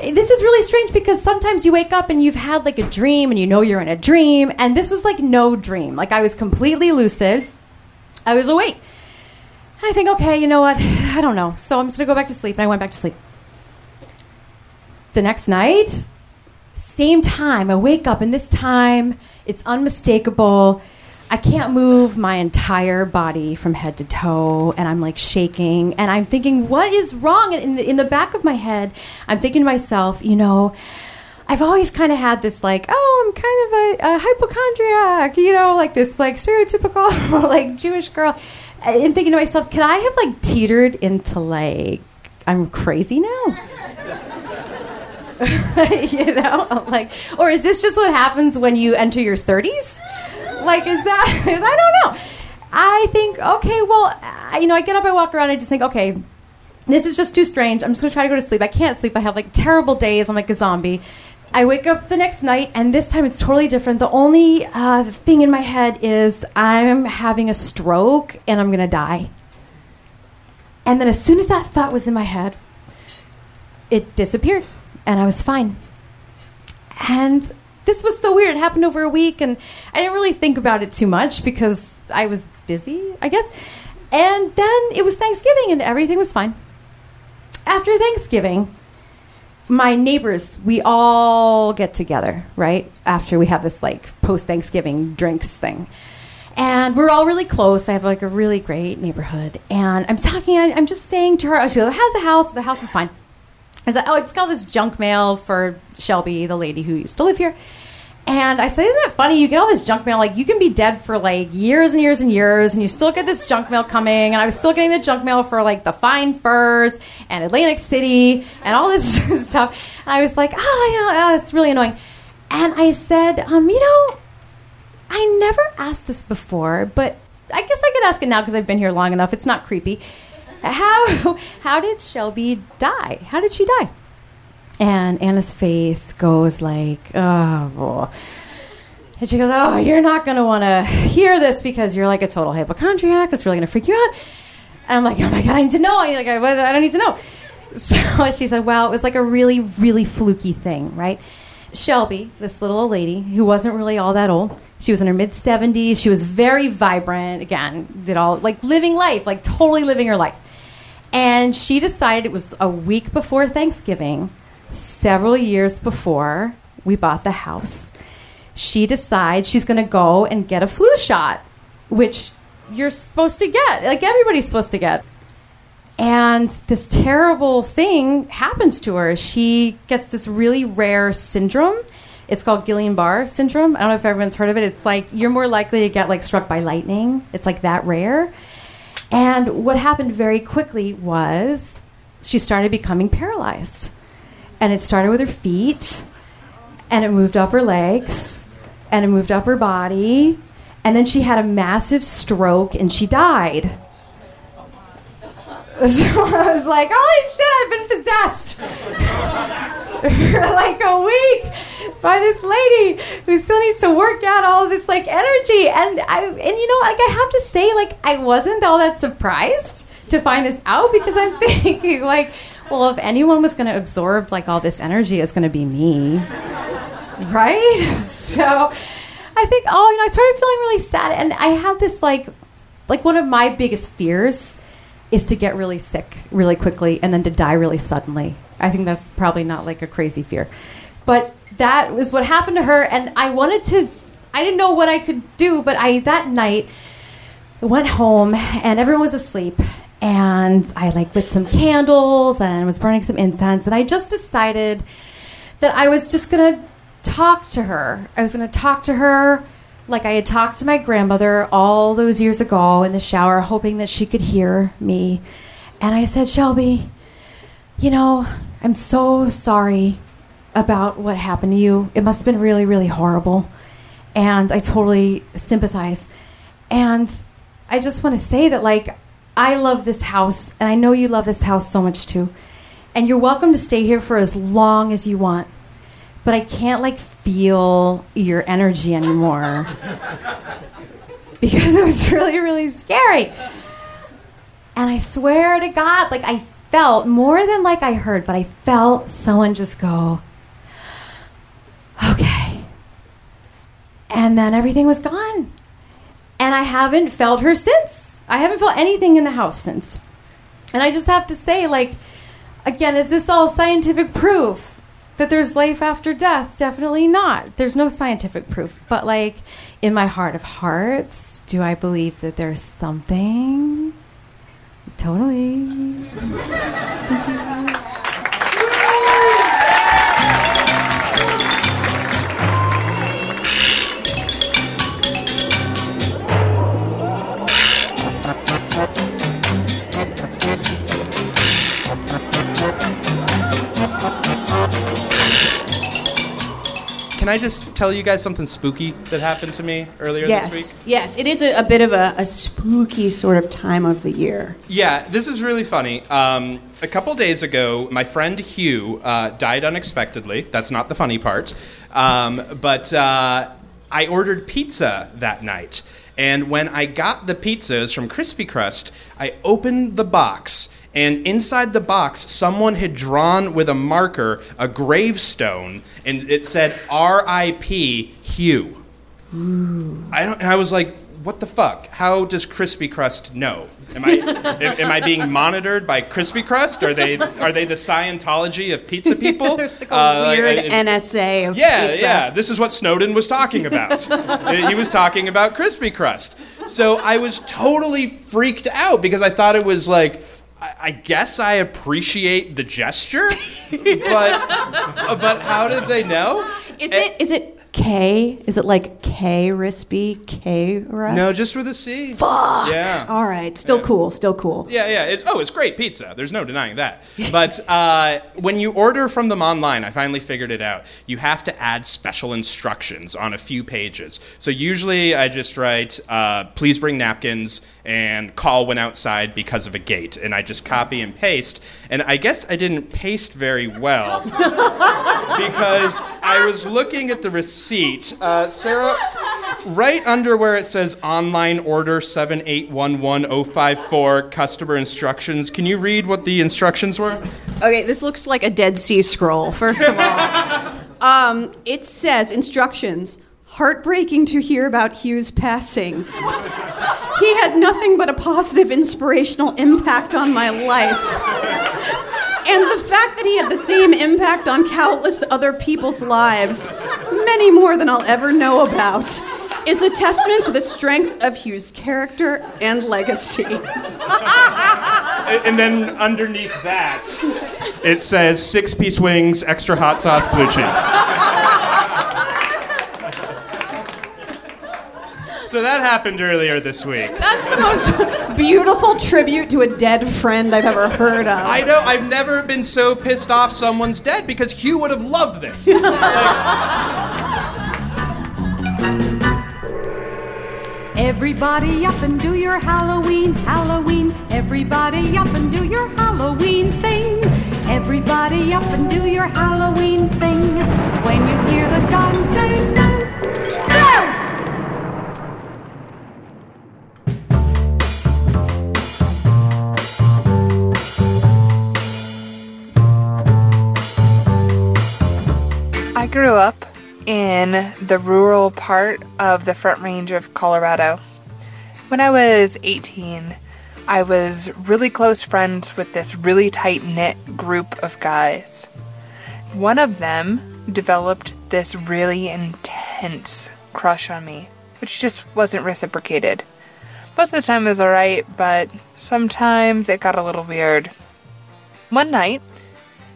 this is really strange, because sometimes you wake up and you've had, like, a dream, and you know you're in a dream, and this was, like, no dream. Like, I was completely lucid. I was awake. And I think, okay, you know what? I don't know. So I'm just going to go back to sleep. And I went back to sleep. The next night, same time. I wake up, and this time it's unmistakable. I can't move my entire body from head to toe, and I'm like shaking, and I'm thinking, what is wrong? And in the back of my head, I'm thinking to myself, you know, I've always kind of had this like, oh, I'm kind of a hypochondriac, you know, like this like stereotypical like Jewish girl. And thinking to myself, can I have like teetered into like, I'm crazy now? You know, like, or is this just what happens when you enter your 30s? Like, is that, I don't know. I think, okay, well, I get up, I walk around, I just think, okay, this is just too strange. I'm just going to try to go to sleep. I can't sleep. I have like terrible days. I'm like a zombie. I wake up the next night, and this time it's totally different. The only thing in my head is I'm having a stroke and I'm going to die. And then as soon as that thought was in my head, it disappeared, and I was fine. And this was so weird. It happened over a week, and I didn't really think about it too much because I was busy, I guess. And then it was Thanksgiving, and everything was fine. After Thanksgiving, my neighbors, we all get together, right? After we have this like post-Thanksgiving drinks thing. And we're all really close. I have like a really great neighborhood. And I'm talking, I'm just saying to her, oh, she goes, how's the house? The house is fine. I said, oh, I just got all this junk mail for Shelby, the lady who used to live here. And I said, isn't it funny? You get all this junk mail. Like, you can be dead for like years and years and years, and you still get this junk mail coming. And I was still getting the junk mail for like the Fine Furs and Atlantic City and all this stuff. And I was like, oh, it's really annoying. And I said, I never asked this before, but I guess I could ask it now because I've been here long enough. It's not creepy. How did Shelby die? How did she die? And Anna's face goes like, oh. And she goes, oh, you're not going to want to hear this because you're like a total hypochondriac. It's really going to freak you out. And I'm like, oh, my God, I need to know. I don't need to know. So she said, well, it was like a really, really fluky thing, right? Shelby, this little old lady who wasn't really all that old, she was in her mid-70s. She was very vibrant. Again, did all, like, living life, like totally living her life. And she decided it was a week before Thanksgiving, several years before we bought the house, she decides she's going to go and get a flu shot, which you're supposed to get, like everybody's supposed to get. And this terrible thing happens to her. She gets this really rare syndrome. It's called Guillain-Barre syndrome. I don't know if everyone's heard of it. It's like you're more likely to get like struck by lightning. It's like that rare. And what happened very quickly was she started becoming paralyzed. And it started with her feet, and it moved up her legs, and it moved up her body, and then she had a massive stroke, and she died. So I was like, holy shit, I've been possessed for like a week by this lady who still needs to work out all this like energy. And I have to say, like, I wasn't all that surprised to find this out because I'm thinking like, well, if anyone was going to absorb, like, all this energy, it's going to be me, right? So I think, I started feeling really sad. And I had this, like one of my biggest fears is to get really sick really quickly and then to die really suddenly. I think that's probably not, like, a crazy fear. But that was what happened to her. And I didn't know what I could do, but that night went home and everyone was asleep. And I like lit some candles and was burning some incense. And I just decided that I was just going to talk to her. I was going to talk to her like I had talked to my grandmother all those years ago in the shower, hoping that she could hear me. And I said, Shelby, I'm so sorry about what happened to you. It must have been really, really horrible. And I totally sympathize. And I just want to say that, like, I love this house, and I know you love this house so much, too. And you're welcome to stay here for as long as you want. But I can't, like, feel your energy anymore. Because it was really, really scary. And I swear to God, like, I felt, more than like I heard, but I felt someone just go, okay. And then everything was gone. And I haven't felt her since. I haven't felt anything in the house since. And I just have to say, like, again, is this all scientific proof? That there's life after death, definitely not. There's no scientific proof. But, like, in my heart of hearts, do I believe that there's something? Totally. Thank you. Can I just tell you guys something spooky that happened to me earlier this week? Yes, it is a bit of a spooky sort of time of the year. Yeah, this is really funny. A couple days ago, my friend Hugh died unexpectedly. That's not the funny part. But I ordered pizza that night. And when I got the pizzas from Crispy Crust, I opened the box. And inside the box, someone had drawn with a marker a gravestone, and it said R.I.P. Hugh. Ooh. I was like, what the fuck? How does Crispy Crust know? Am I being monitored by Crispy Crust? Are they the Scientology of pizza people? Like a weird NSA of pizza. Yeah. This is what Snowden was talking about. He was talking about Crispy Crust. So I was totally freaked out because I thought it was like, I guess I appreciate the gesture, but how did they know? Is it K? Is it like K-Rispy, K-Rust? No, just with a C. Fuck! Yeah. All right, still cool. Yeah, it's great pizza. There's no denying that. But when you order from them online, I finally figured it out, you have to add special instructions on a few pages. So usually I just write, please bring napkins, and call when outside because of a gate. And I just copy and paste. And I guess I didn't paste very well because I was looking at the receipt. Sarah, right under where it says online order 7811054 customer instructions, can you read what the instructions were? Okay, this looks like a Dead Sea Scroll, first of all. It says instructions. Heartbreaking to hear about Hugh's passing. He had nothing but a positive, inspirational impact on my life. And the fact that he had the same impact on countless other people's lives, many more than I'll ever know about, is a testament to the strength of Hugh's character and legacy. And then underneath that, it says 6-piece wings, extra hot sauce, blue cheese. So that happened earlier this week. That's the most beautiful tribute to a dead friend I've ever heard of. I know. I've never been so pissed off someone's dead because Hugh would have loved this. Everybody up and do your Halloween. Everybody up and do your Halloween thing. Everybody up and do your Halloween thing. When you hear the gun say no. I grew up in the rural part of the Front Range of Colorado. When I was 18, I was really close friends with this really tight-knit group of guys. One of them developed this really intense crush on me, which just wasn't reciprocated. Most of the time it was alright, but sometimes it got a little weird. One night,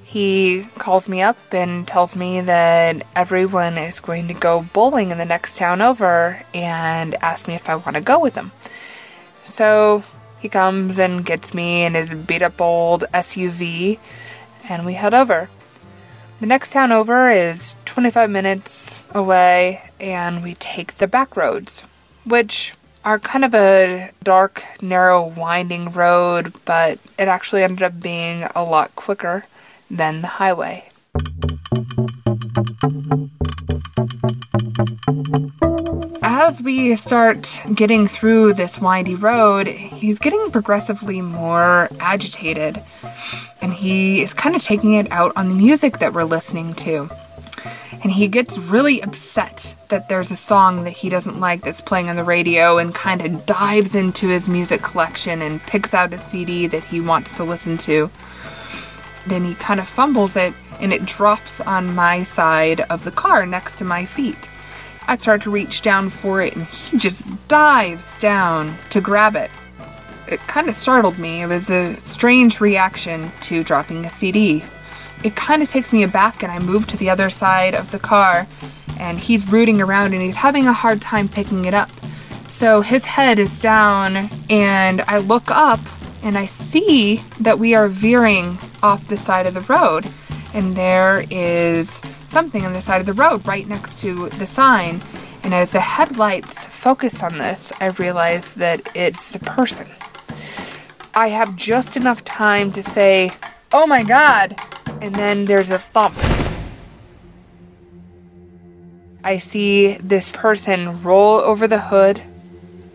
he calls me up and tells me that everyone is going to go bowling in the next town over and asks me if I want to go with him. So he comes and gets me in his beat-up old SUV, and we head over. The next town over is 25 minutes away, and we take the back roads, which are kind of a dark, narrow, winding road, but it actually ended up being a lot quicker than the highway. As we start getting through this windy road, he's getting progressively more agitated, and he is kind of taking it out on the music that we're listening to. And he gets really upset that there's a song that he doesn't like that's playing on the radio, and kind of dives into his music collection and picks out a CD that he wants to listen to. And he kind of fumbles it and it drops on my side of the car next to my feet. I start to reach down for it and he just dives down to grab it. It kind of startled me. It was a strange reaction to dropping a CD. It kind of takes me aback and I move to the other side of the car and he's rooting around and he's having a hard time picking it up. So his head is down and I look up and I see that we are veering off the side of the road and there is something on the side of the road right next to the sign, and as the headlights focus on this, I realize that it's a person. I have just enough time to say, "Oh my God," and then there's a thump. I see this person roll over the hood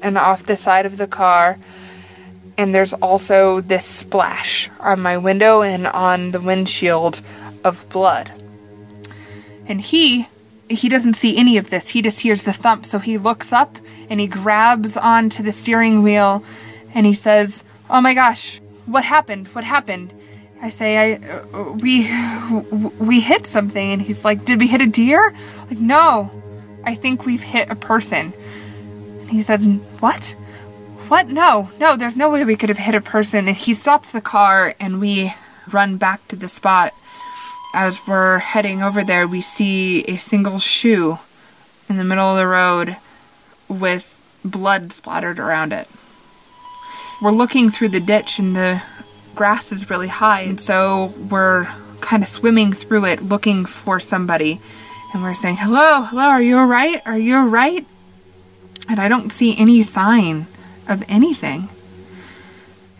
and off the side of the car, and there's also this splash on my window and on the windshield of blood. And he doesn't see any of this. He just hears the thump. So he looks up and he grabs onto the steering wheel and he says, "Oh my gosh, what happened? What happened?" I say, we hit something. And he's like, "Did we hit a deer?" I'm like, "No, I think we've hit a person." And he says, "What? What? No, there's no way we could have hit a person." And he stops the car and we run back to the spot. As we're heading over there, we see a single shoe in the middle of the road with blood splattered around it. We're looking through the ditch and the grass is really high, and so we're kind of swimming through it looking for somebody. And we're saying, hello, "Are you alright? Are you alright?" And I don't see any sign of anything.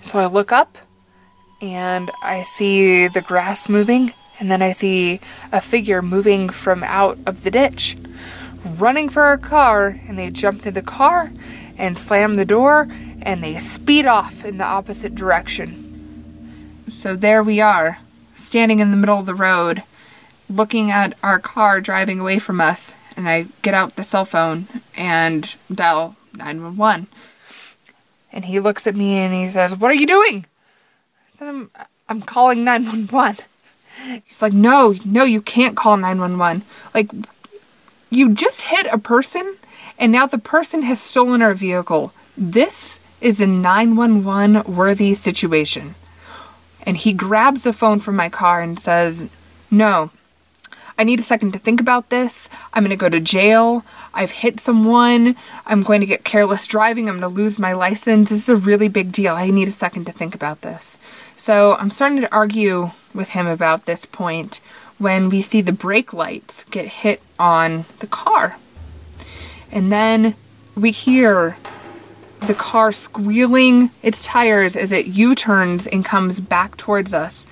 So I look up and I see the grass moving. And then I see a figure moving from out of the ditch, running for our car, and they jump into the car and slam the door, and they speed off in the opposite direction. So there we are, standing in the middle of the road, looking at our car driving away from us, and I get out the cell phone and dial 911. And he looks at me and he says, "What are you doing?" I said, I'm calling 911. He's like, no, "You can't call 911. Like, you just hit a person, and now the person has stolen our vehicle. This is a 911 worthy situation." And he grabs the phone from my car and says, "No, I need a second to think about this. I'm going to go to jail. I've hit someone. I'm going to get careless driving. I'm going to lose my license. This is a really big deal. I need a second to think about this." So I'm starting to argue with him about this point when we see the brake lights get hit on the car. And then we hear the car squealing its tires as it U-turns and comes back towards us.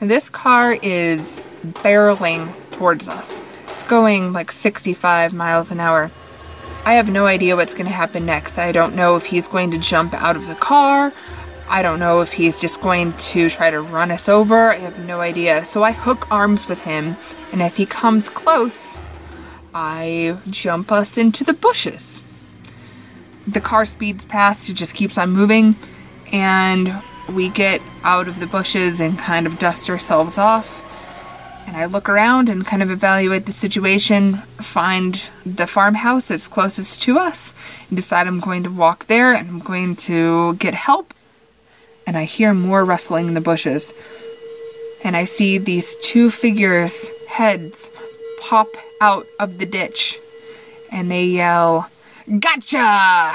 And this car is barreling towards us. It's going like 65 miles an hour. I have no idea what's going to happen next. I don't know if he's going to jump out of the car. I don't know if he's just going to try to run us over. I have no idea. So I hook arms with him, and as he comes close, I jump us into the bushes. The car speeds past, it just keeps on moving, and we get out of the bushes and kind of dust ourselves off. And I look around and kind of evaluate the situation, find the farmhouse that's closest to us, and decide I'm going to walk there and I'm going to get help. And I hear more rustling in the bushes. And I see these two figures' heads pop out of the ditch. And they yell, "Gotcha!"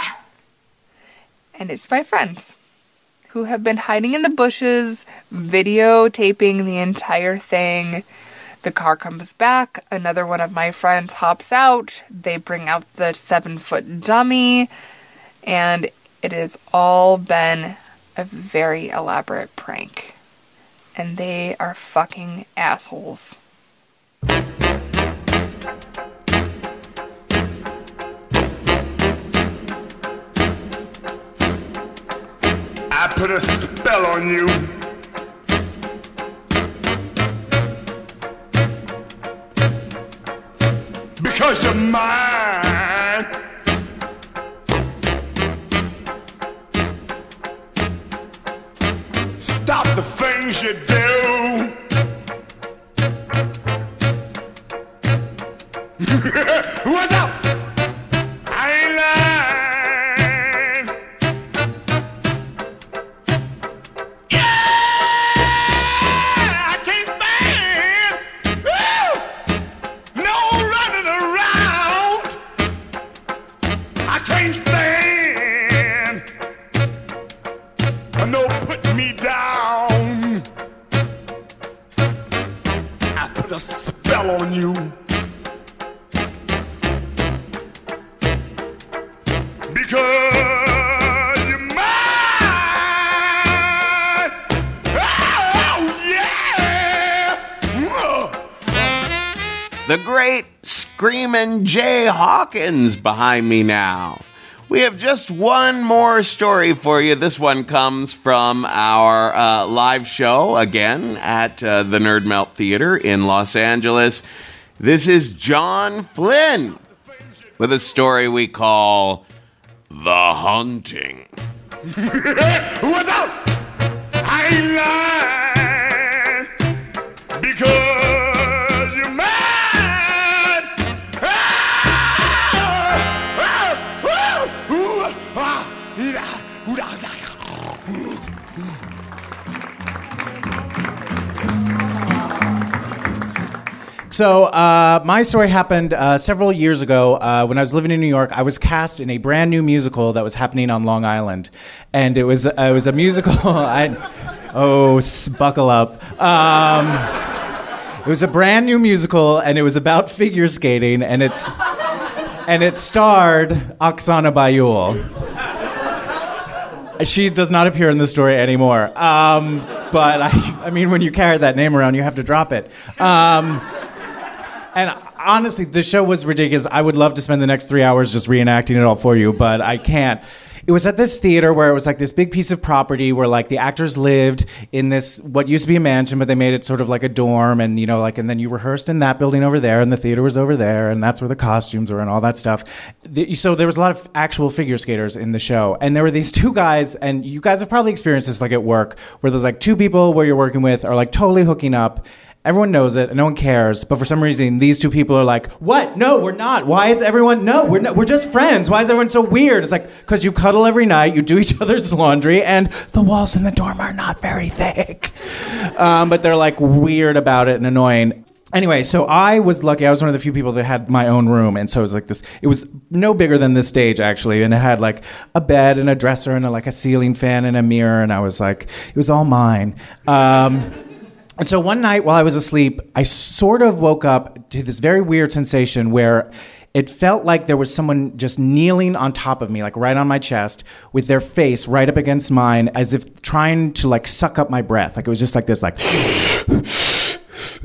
And it's my friends, who have been hiding in the bushes, videotaping the entire thing. The car comes back, another one of my friends hops out, they bring out the 7-foot dummy, and it has all been a very elaborate prank. And they are fucking assholes. I put a spell on you. Because you're mine. Stop the things you do. can't stand. No, put me down. I put a spell on you. The great Screaming Jay Hawkins behind me now. We have just one more story for you. This one comes from our live show again at the Nerd Melt Theater in Los Angeles. This is John Flynn with a story we call The Haunting. What's up? I lie because so my story happened several years ago when I was living in New York. I was cast in a brand new musical that was happening on Long Island, and it was a musical. Buckle up. It was a brand new musical, and it was about figure skating, and it starred Oksana Bayul. She does not appear in the story anymore, but I mean, when you carry that name around, you have to drop it. And honestly, the show was ridiculous. I would love to spend the next 3 hours just reenacting it all for you, but I can't. It was at this theater where it was like this big piece of property where like the actors lived in this, what used to be a mansion, but they made it sort of like a dorm, and you know, like, and then you rehearsed in that building over there, and the theater was over there, and that's where the costumes were and all that stuff. So there was a lot of actual figure skaters in the show, and there were these two guys, and you guys have probably experienced this like at work, where there's like two people where you're working with are like totally hooking up. Everyone knows it and no one cares, but for some reason these two people are like, what? No, we're not. Why is everyone? No, we're not. We're just friends. Why is everyone so weird? It's like, because you cuddle every night, you do each other's laundry, and the walls in the dorm are not very thick. But they're like weird about it and annoying. Anyway, so I was lucky. I was one of the few people that had my own room, and so it was like this. It was no bigger than this stage, actually, and it had like a bed and a dresser and a ceiling fan and a mirror, and I was like, it was all mine. And so one night while I was asleep, I sort of woke up to this very weird sensation where it felt like there was someone just kneeling on top of me, like right on my chest, with their face right up against mine, as if trying to like suck up my breath. Like it was just like this, like,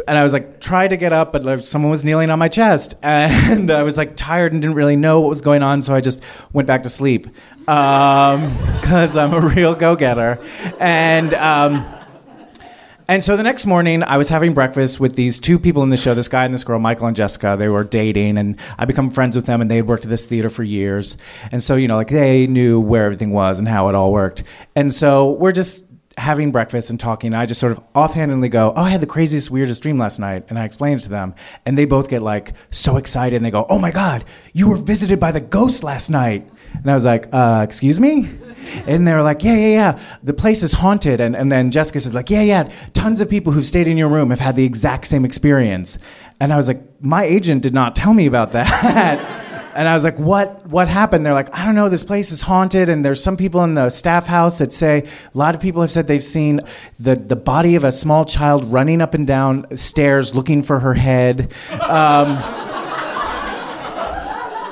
and I was like, tried to get up, but like, someone was kneeling on my chest. And I was like tired and didn't really know what was going on. So I just went back to sleep because I'm a real go-getter. And And so the next morning, I was having breakfast with these two people in the show, this guy and this girl, Michael and Jessica. They were dating, and I became friends with them, and they had worked at this theater for years. And so, you know, like they knew where everything was and how it all worked. And so we're just having breakfast and talking. And I just sort of offhandedly go, oh, I had the craziest, weirdest dream last night. And I explained it to them. And they both get like so excited, and they go, oh my God, you were visited by the ghost last night. And I was like, excuse me? And they were like, yeah. The place is haunted. And then Jessica said, like, yeah. Tons of people who've stayed in your room have had the exact same experience. And I was like, my agent did not tell me about that. And I was like, what happened? They're like, I don't know, this place is haunted, and there's some people in the staff house that say, a lot of people have said they've seen the body of a small child running up and down stairs looking for her head.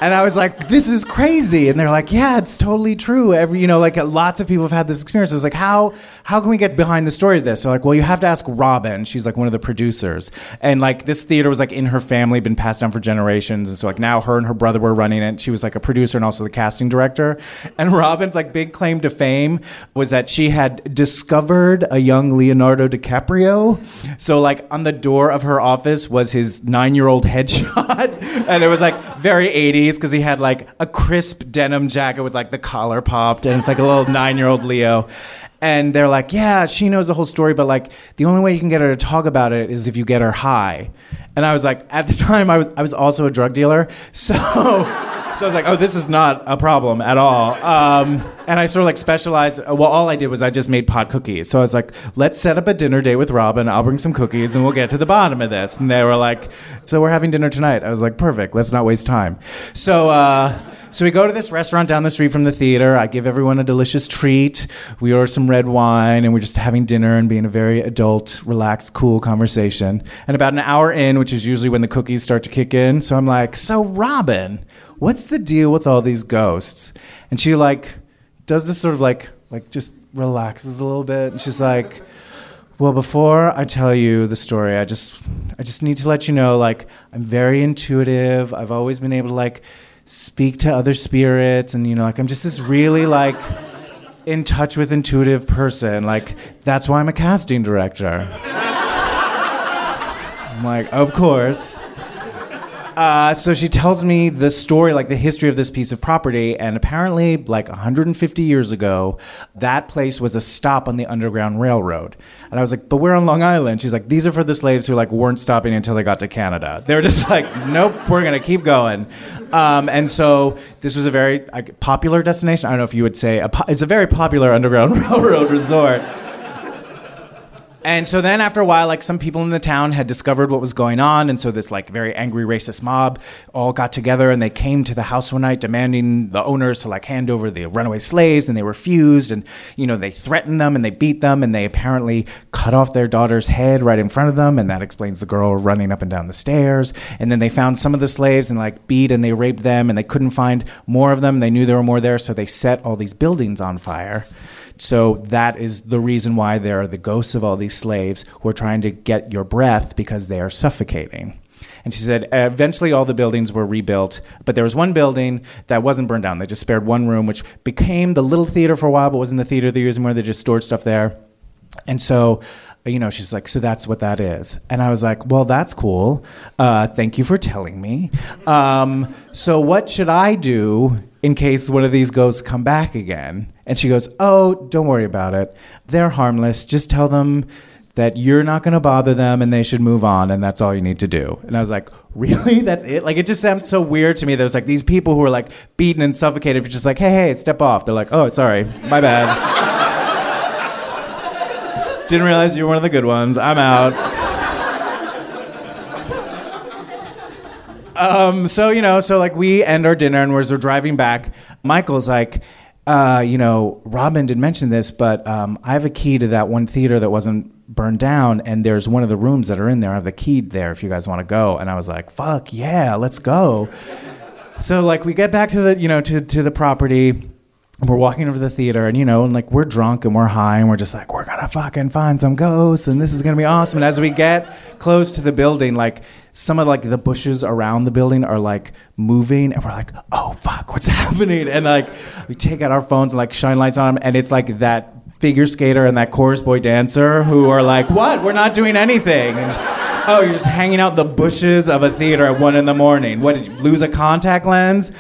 And I was like, this is crazy. And they're like, yeah, it's totally true. Lots of people have had this experience. I was like, how can we get behind the story of this? So like, well, you have to ask Robin. She's like one of the producers. And like this theater was like in her family, been passed down for generations. And so like now her and her brother were running it. She was like a producer and also the casting director. And Robin's like big claim to fame was that she had discovered a young Leonardo DiCaprio. So like on the door of her office was his 9-year-old headshot. And it was like very 80s. Because he had like a crisp denim jacket with like the collar popped, and it's like a little 9-year-old Leo. And they're like, yeah, she knows the whole story, but like the only way you can get her to talk about it is if you get her high. And I was like, at the time I was also a drug dealer, so So I was like, oh, this is not a problem at all. And I sort of like specialized. Well, all I did was I just made pot cookies. So I was like, let's set up a dinner date with Robin. I'll bring some cookies and we'll get to the bottom of this. And they were like, so we're having dinner tonight. I was like, perfect. Let's not waste time. So we go to this restaurant down the street from the theater. I give everyone a delicious treat. We order some red wine and we're just having dinner and being a very adult, relaxed, cool conversation. And about an hour in, which is usually when the cookies start to kick in. So I'm like, so Robin, what's the deal with all these ghosts? And she like does this sort of like just relaxes a little bit. And she's like, well, before I tell you the story, I just need to let you know, like, I'm very intuitive. I've always been able to like speak to other spirits. And, you know, like, I'm just this really like in touch with intuitive person. Like, that's why I'm a casting director. I'm like, of course. So she tells me the story, like the history of this piece of property. And apparently, like 150 years ago, that place was a stop on the Underground Railroad. And I was like, but we're on Long Island. She's like, these are for the slaves who like weren't stopping until they got to Canada. They were just like, nope, we're going to keep going. And so this was a very popular destination. I don't know if you would say, it's a very popular Underground Railroad resort. And so then after a while, like some people in the town had discovered what was going on. And so this like very angry racist mob all got together and they came to the house one night demanding the owners to like hand over the runaway slaves, and they refused. And, you know, they threatened them and they beat them and they apparently cut off their daughter's head right in front of them. And that explains the girl running up and down the stairs. And then they found some of the slaves and like beat and they raped them and they couldn't find more of them. They knew there were more there. So they set all these buildings on fire. So that is the reason why there are the ghosts of all these slaves who are trying to get your breath because they are suffocating. And she said, eventually all the buildings were rebuilt, but there was one building that wasn't burned down. They just spared one room, which became the little theater for a while, but wasn't the theater they used anymore. They just stored stuff there. And so, you know, she's like, so that's what that is. And I was like, well, that's cool. Thank you for telling me. So what should I do in case one of these ghosts come back again? And she goes, oh, don't worry about it. They're harmless. Just tell them that you're not going to bother them and they should move on, and that's all you need to do. And I was like, really? That's it? Like, it just sounds so weird to me. There's like these people who are like beaten and suffocated. If you're just like, hey, step off. They're like, oh, sorry. My bad. Didn't realize you were one of the good ones. I'm out. So like we end our dinner, and as we're driving back, Michael's like, you know, Robin did mention this, but I have a key to that one theater that wasn't burned down, and there's one of the rooms that are in there. I have the key there if you guys want to go. And I was like, fuck yeah, let's go. So like we get back to the, you know, to the property. We're walking over the theater, and, you know, and like we're drunk and we're high and we're just like, we're gonna fucking find some ghosts and this is gonna be awesome. And as we get close to the building, like some of like the bushes around the building are like moving, and we're like, oh fuck, what's happening? And like we take out our phones and like shine lights on them, and it's like that figure skater and that chorus boy dancer who are like, what? We're not doing anything. And oh, you're just hanging out the bushes of a theater at 1 a.m. What, did you lose a contact lens?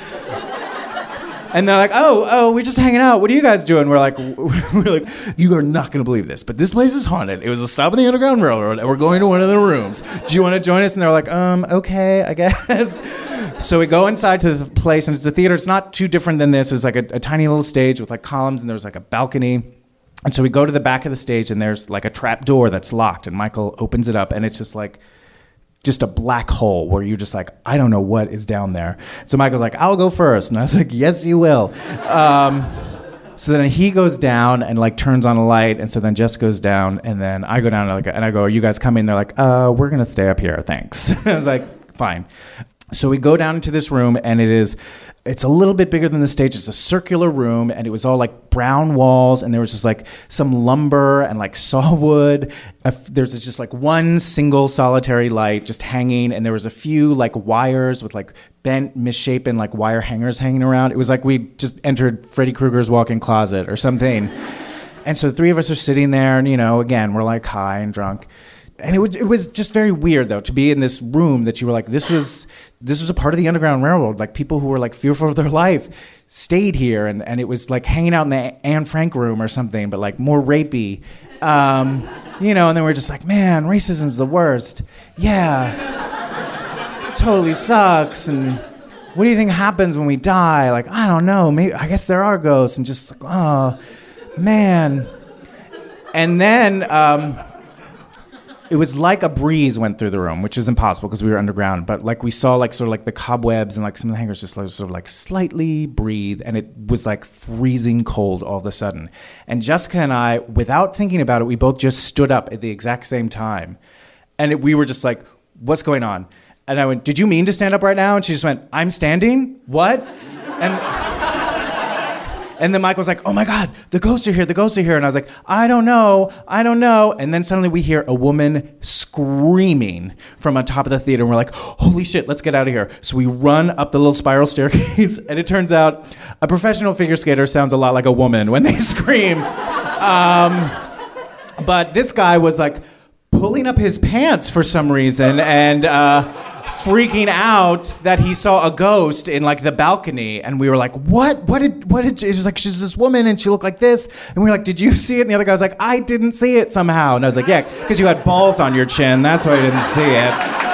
And they're like, oh, we're just hanging out. What are you guys doing? We're like, you are not going to believe this, but this place is haunted. It was a stop on the Underground Railroad, and we're going to one of the rooms. Do you want to join us? And they're like, okay, I guess. So we go inside to the place, and it's a theater. It's not too different than this. It was like a tiny little stage with like columns, and there was like a balcony. And so we go to the back of the stage, and there's like a trap door that's locked, and Michael opens it up, and it's just like, just a black hole where you're just like, I don't know what is down there. So Michael's like, I'll go first. And I was like, yes, you will. So then he goes down and like turns on a light. And so then Jess goes down, and then I go down and I go, are you guys coming? They're like, we're going to stay up here. Thanks. I was like, fine. So we go down into this room, and it's a little bit bigger than the stage. It's a circular room, and it was all like brown walls, and there was just like some lumber and like saw wood. There's just like one single solitary light just hanging, and there was a few like wires with like bent, misshapen like wire hangers hanging around. It was like we just entered Freddy Krueger's walk-in closet or something. And so the three of us are sitting there, and, you know, again, we're like high and drunk. And it was just very weird, though, to be in this room that you were like, this was a part of the Underground Railroad. Like, people who were, like, fearful of their life stayed here. And it was, like, hanging out in the Anne Frank room or something, but, like, more rapey. You know, and then we're just like, man, racism's the worst. Yeah. Totally sucks. And what do you think happens when we die? Like, I don't know. Maybe, I guess there are ghosts. And just like, oh, man. And then it was like a breeze went through the room, which is impossible because we were underground. But like we saw like sort of like the cobwebs and like some of the hangers just like, sort of like slightly breathe. And it was like freezing cold all of a sudden. And Jessica and I, without thinking about it, we both just stood up at the exact same time. And we were just like, what's going on? And I went, did you mean to stand up right now? And she just went, I'm standing? What? And then Mike was like, oh my God, the ghosts are here, the ghosts are here. And I was like, I don't know. And then suddenly we hear a woman screaming from on top of the theater. And we're like, holy shit, let's get out of here. So we run up the little spiral staircase. And it turns out a professional figure skater sounds a lot like a woman when they scream. But this guy was like, pulling up his pants for some reason and freaking out that he saw a ghost in like the balcony. And we were like, what did it was like, she's this woman and she looked like this. And we were like, did you see it? And the other guy was like, I didn't see it somehow. And I was like, yeah, because you had balls on your chin. That's why you didn't see it.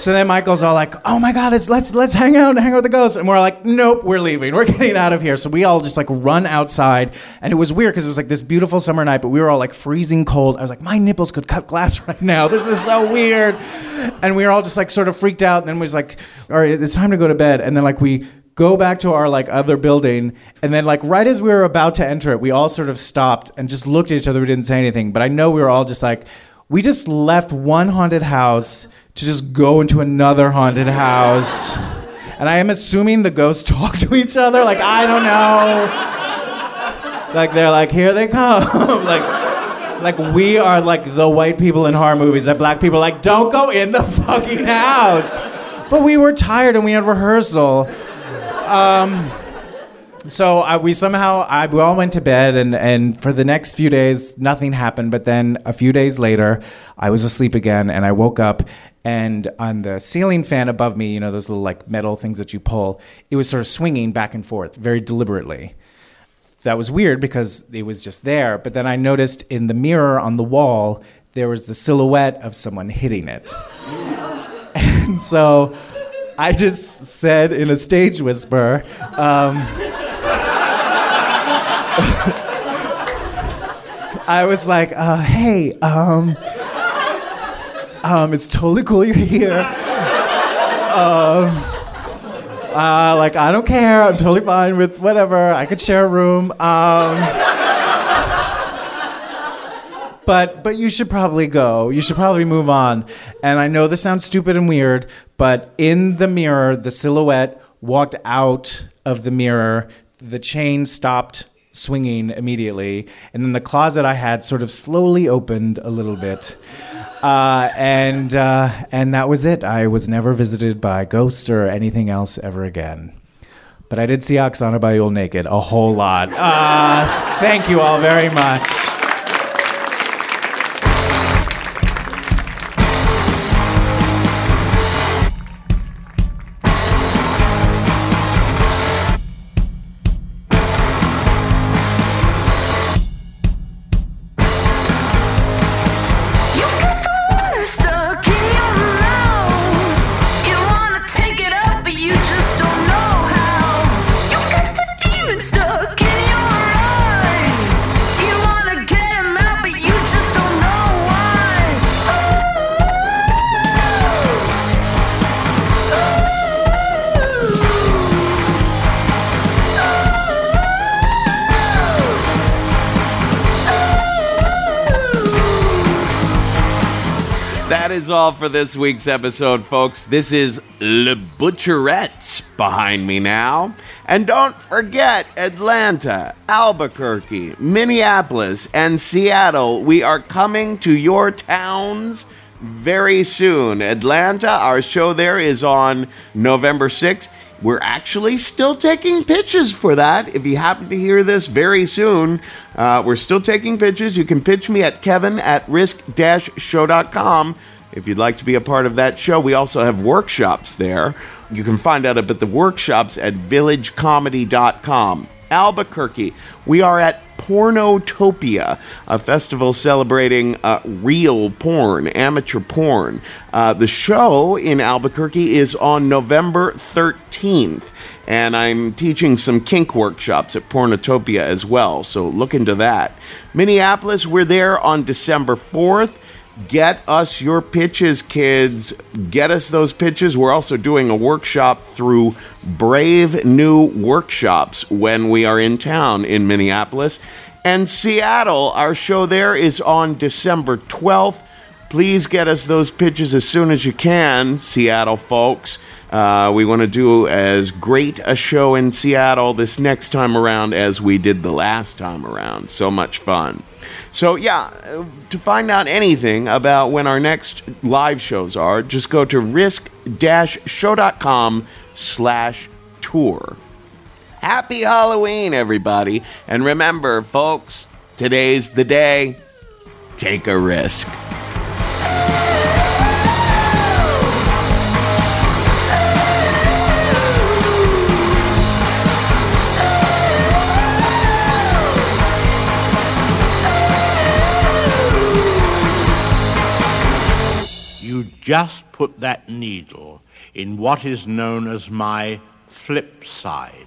So then Michael's all like, oh my God, let's hang out with the ghosts. And we're like, nope, we're leaving. We're getting out of here. So we all just like run outside. And it was weird because it was like this beautiful summer night, but we were all like freezing cold. I was like, my nipples could cut glass right now. This is so weird. And we were all just like sort of freaked out. And then we was like, all right, it's time to go to bed. And then like we go back to our like other building. And then like right as we were about to enter it, we all sort of stopped and just looked at each other. We didn't say anything. But I know we were all just like, we just left one haunted house to just go into another haunted house. And I am assuming the ghosts talk to each other. Like, I don't know. Like, they're like, here they come. like we are like the white people in horror movies that black people are like, don't go in the fucking house. But we were tired and we had rehearsal. So we all went to bed, and for the next few days, nothing happened. But then a few days later, I was asleep again, and I woke up, and on the ceiling fan above me, you know, those little, like, metal things that you pull, it was sort of swinging back and forth very deliberately. That was weird because it was just there. But then I noticed in the mirror on the wall, there was the silhouette of someone hitting it. And so I just said in a stage whisper... I was like, hey, it's totally cool you're here. Like, I don't care. I'm totally fine with whatever. I could share a room. But you should probably go. You should probably move on. And I know this sounds stupid and weird, but in the mirror, the silhouette walked out of the mirror. The chain stopped swinging immediately. And then the closet I had sort of slowly opened a little bit. And that was it. I was never visited by ghosts or anything else ever again. But I did see Oksana Bayul naked a whole lot. Thank you all very much. All for this week's episode, folks. This is Le Butcherette's behind me now. And don't forget Atlanta, Albuquerque, Minneapolis, and Seattle. We are coming to your towns very soon. Atlanta, our show there is on November 6th. We're actually still taking pitches for that. If you happen to hear this very soon, we're still taking pitches. You can pitch me at kevin@risk-show.com. If you'd like to be a part of that show, we also have workshops there. You can find out about the workshops at villagecomedy.com. Albuquerque. We are at Pornotopia, a festival celebrating real porn, amateur porn. The show in Albuquerque is on November 13th, and I'm teaching some kink workshops at Pornotopia as well, so look into that. Minneapolis, we're there on December 4th. Get us your pitches, kids. Get us those pitches. We're also doing a workshop through Brave New Workshops when we are in town in Minneapolis. And Seattle, our show there is on December 12th. Please get us those pitches as soon as you can, Seattle folks. We want to do as great a show in Seattle this next time around as we did the last time around. So much fun. So, yeah, to find out anything about when our next live shows are, just go to risk-show.com/tour. Happy Halloween, everybody. And remember, folks, today's the day. Take a risk. Just put that needle in what is known as my flip side.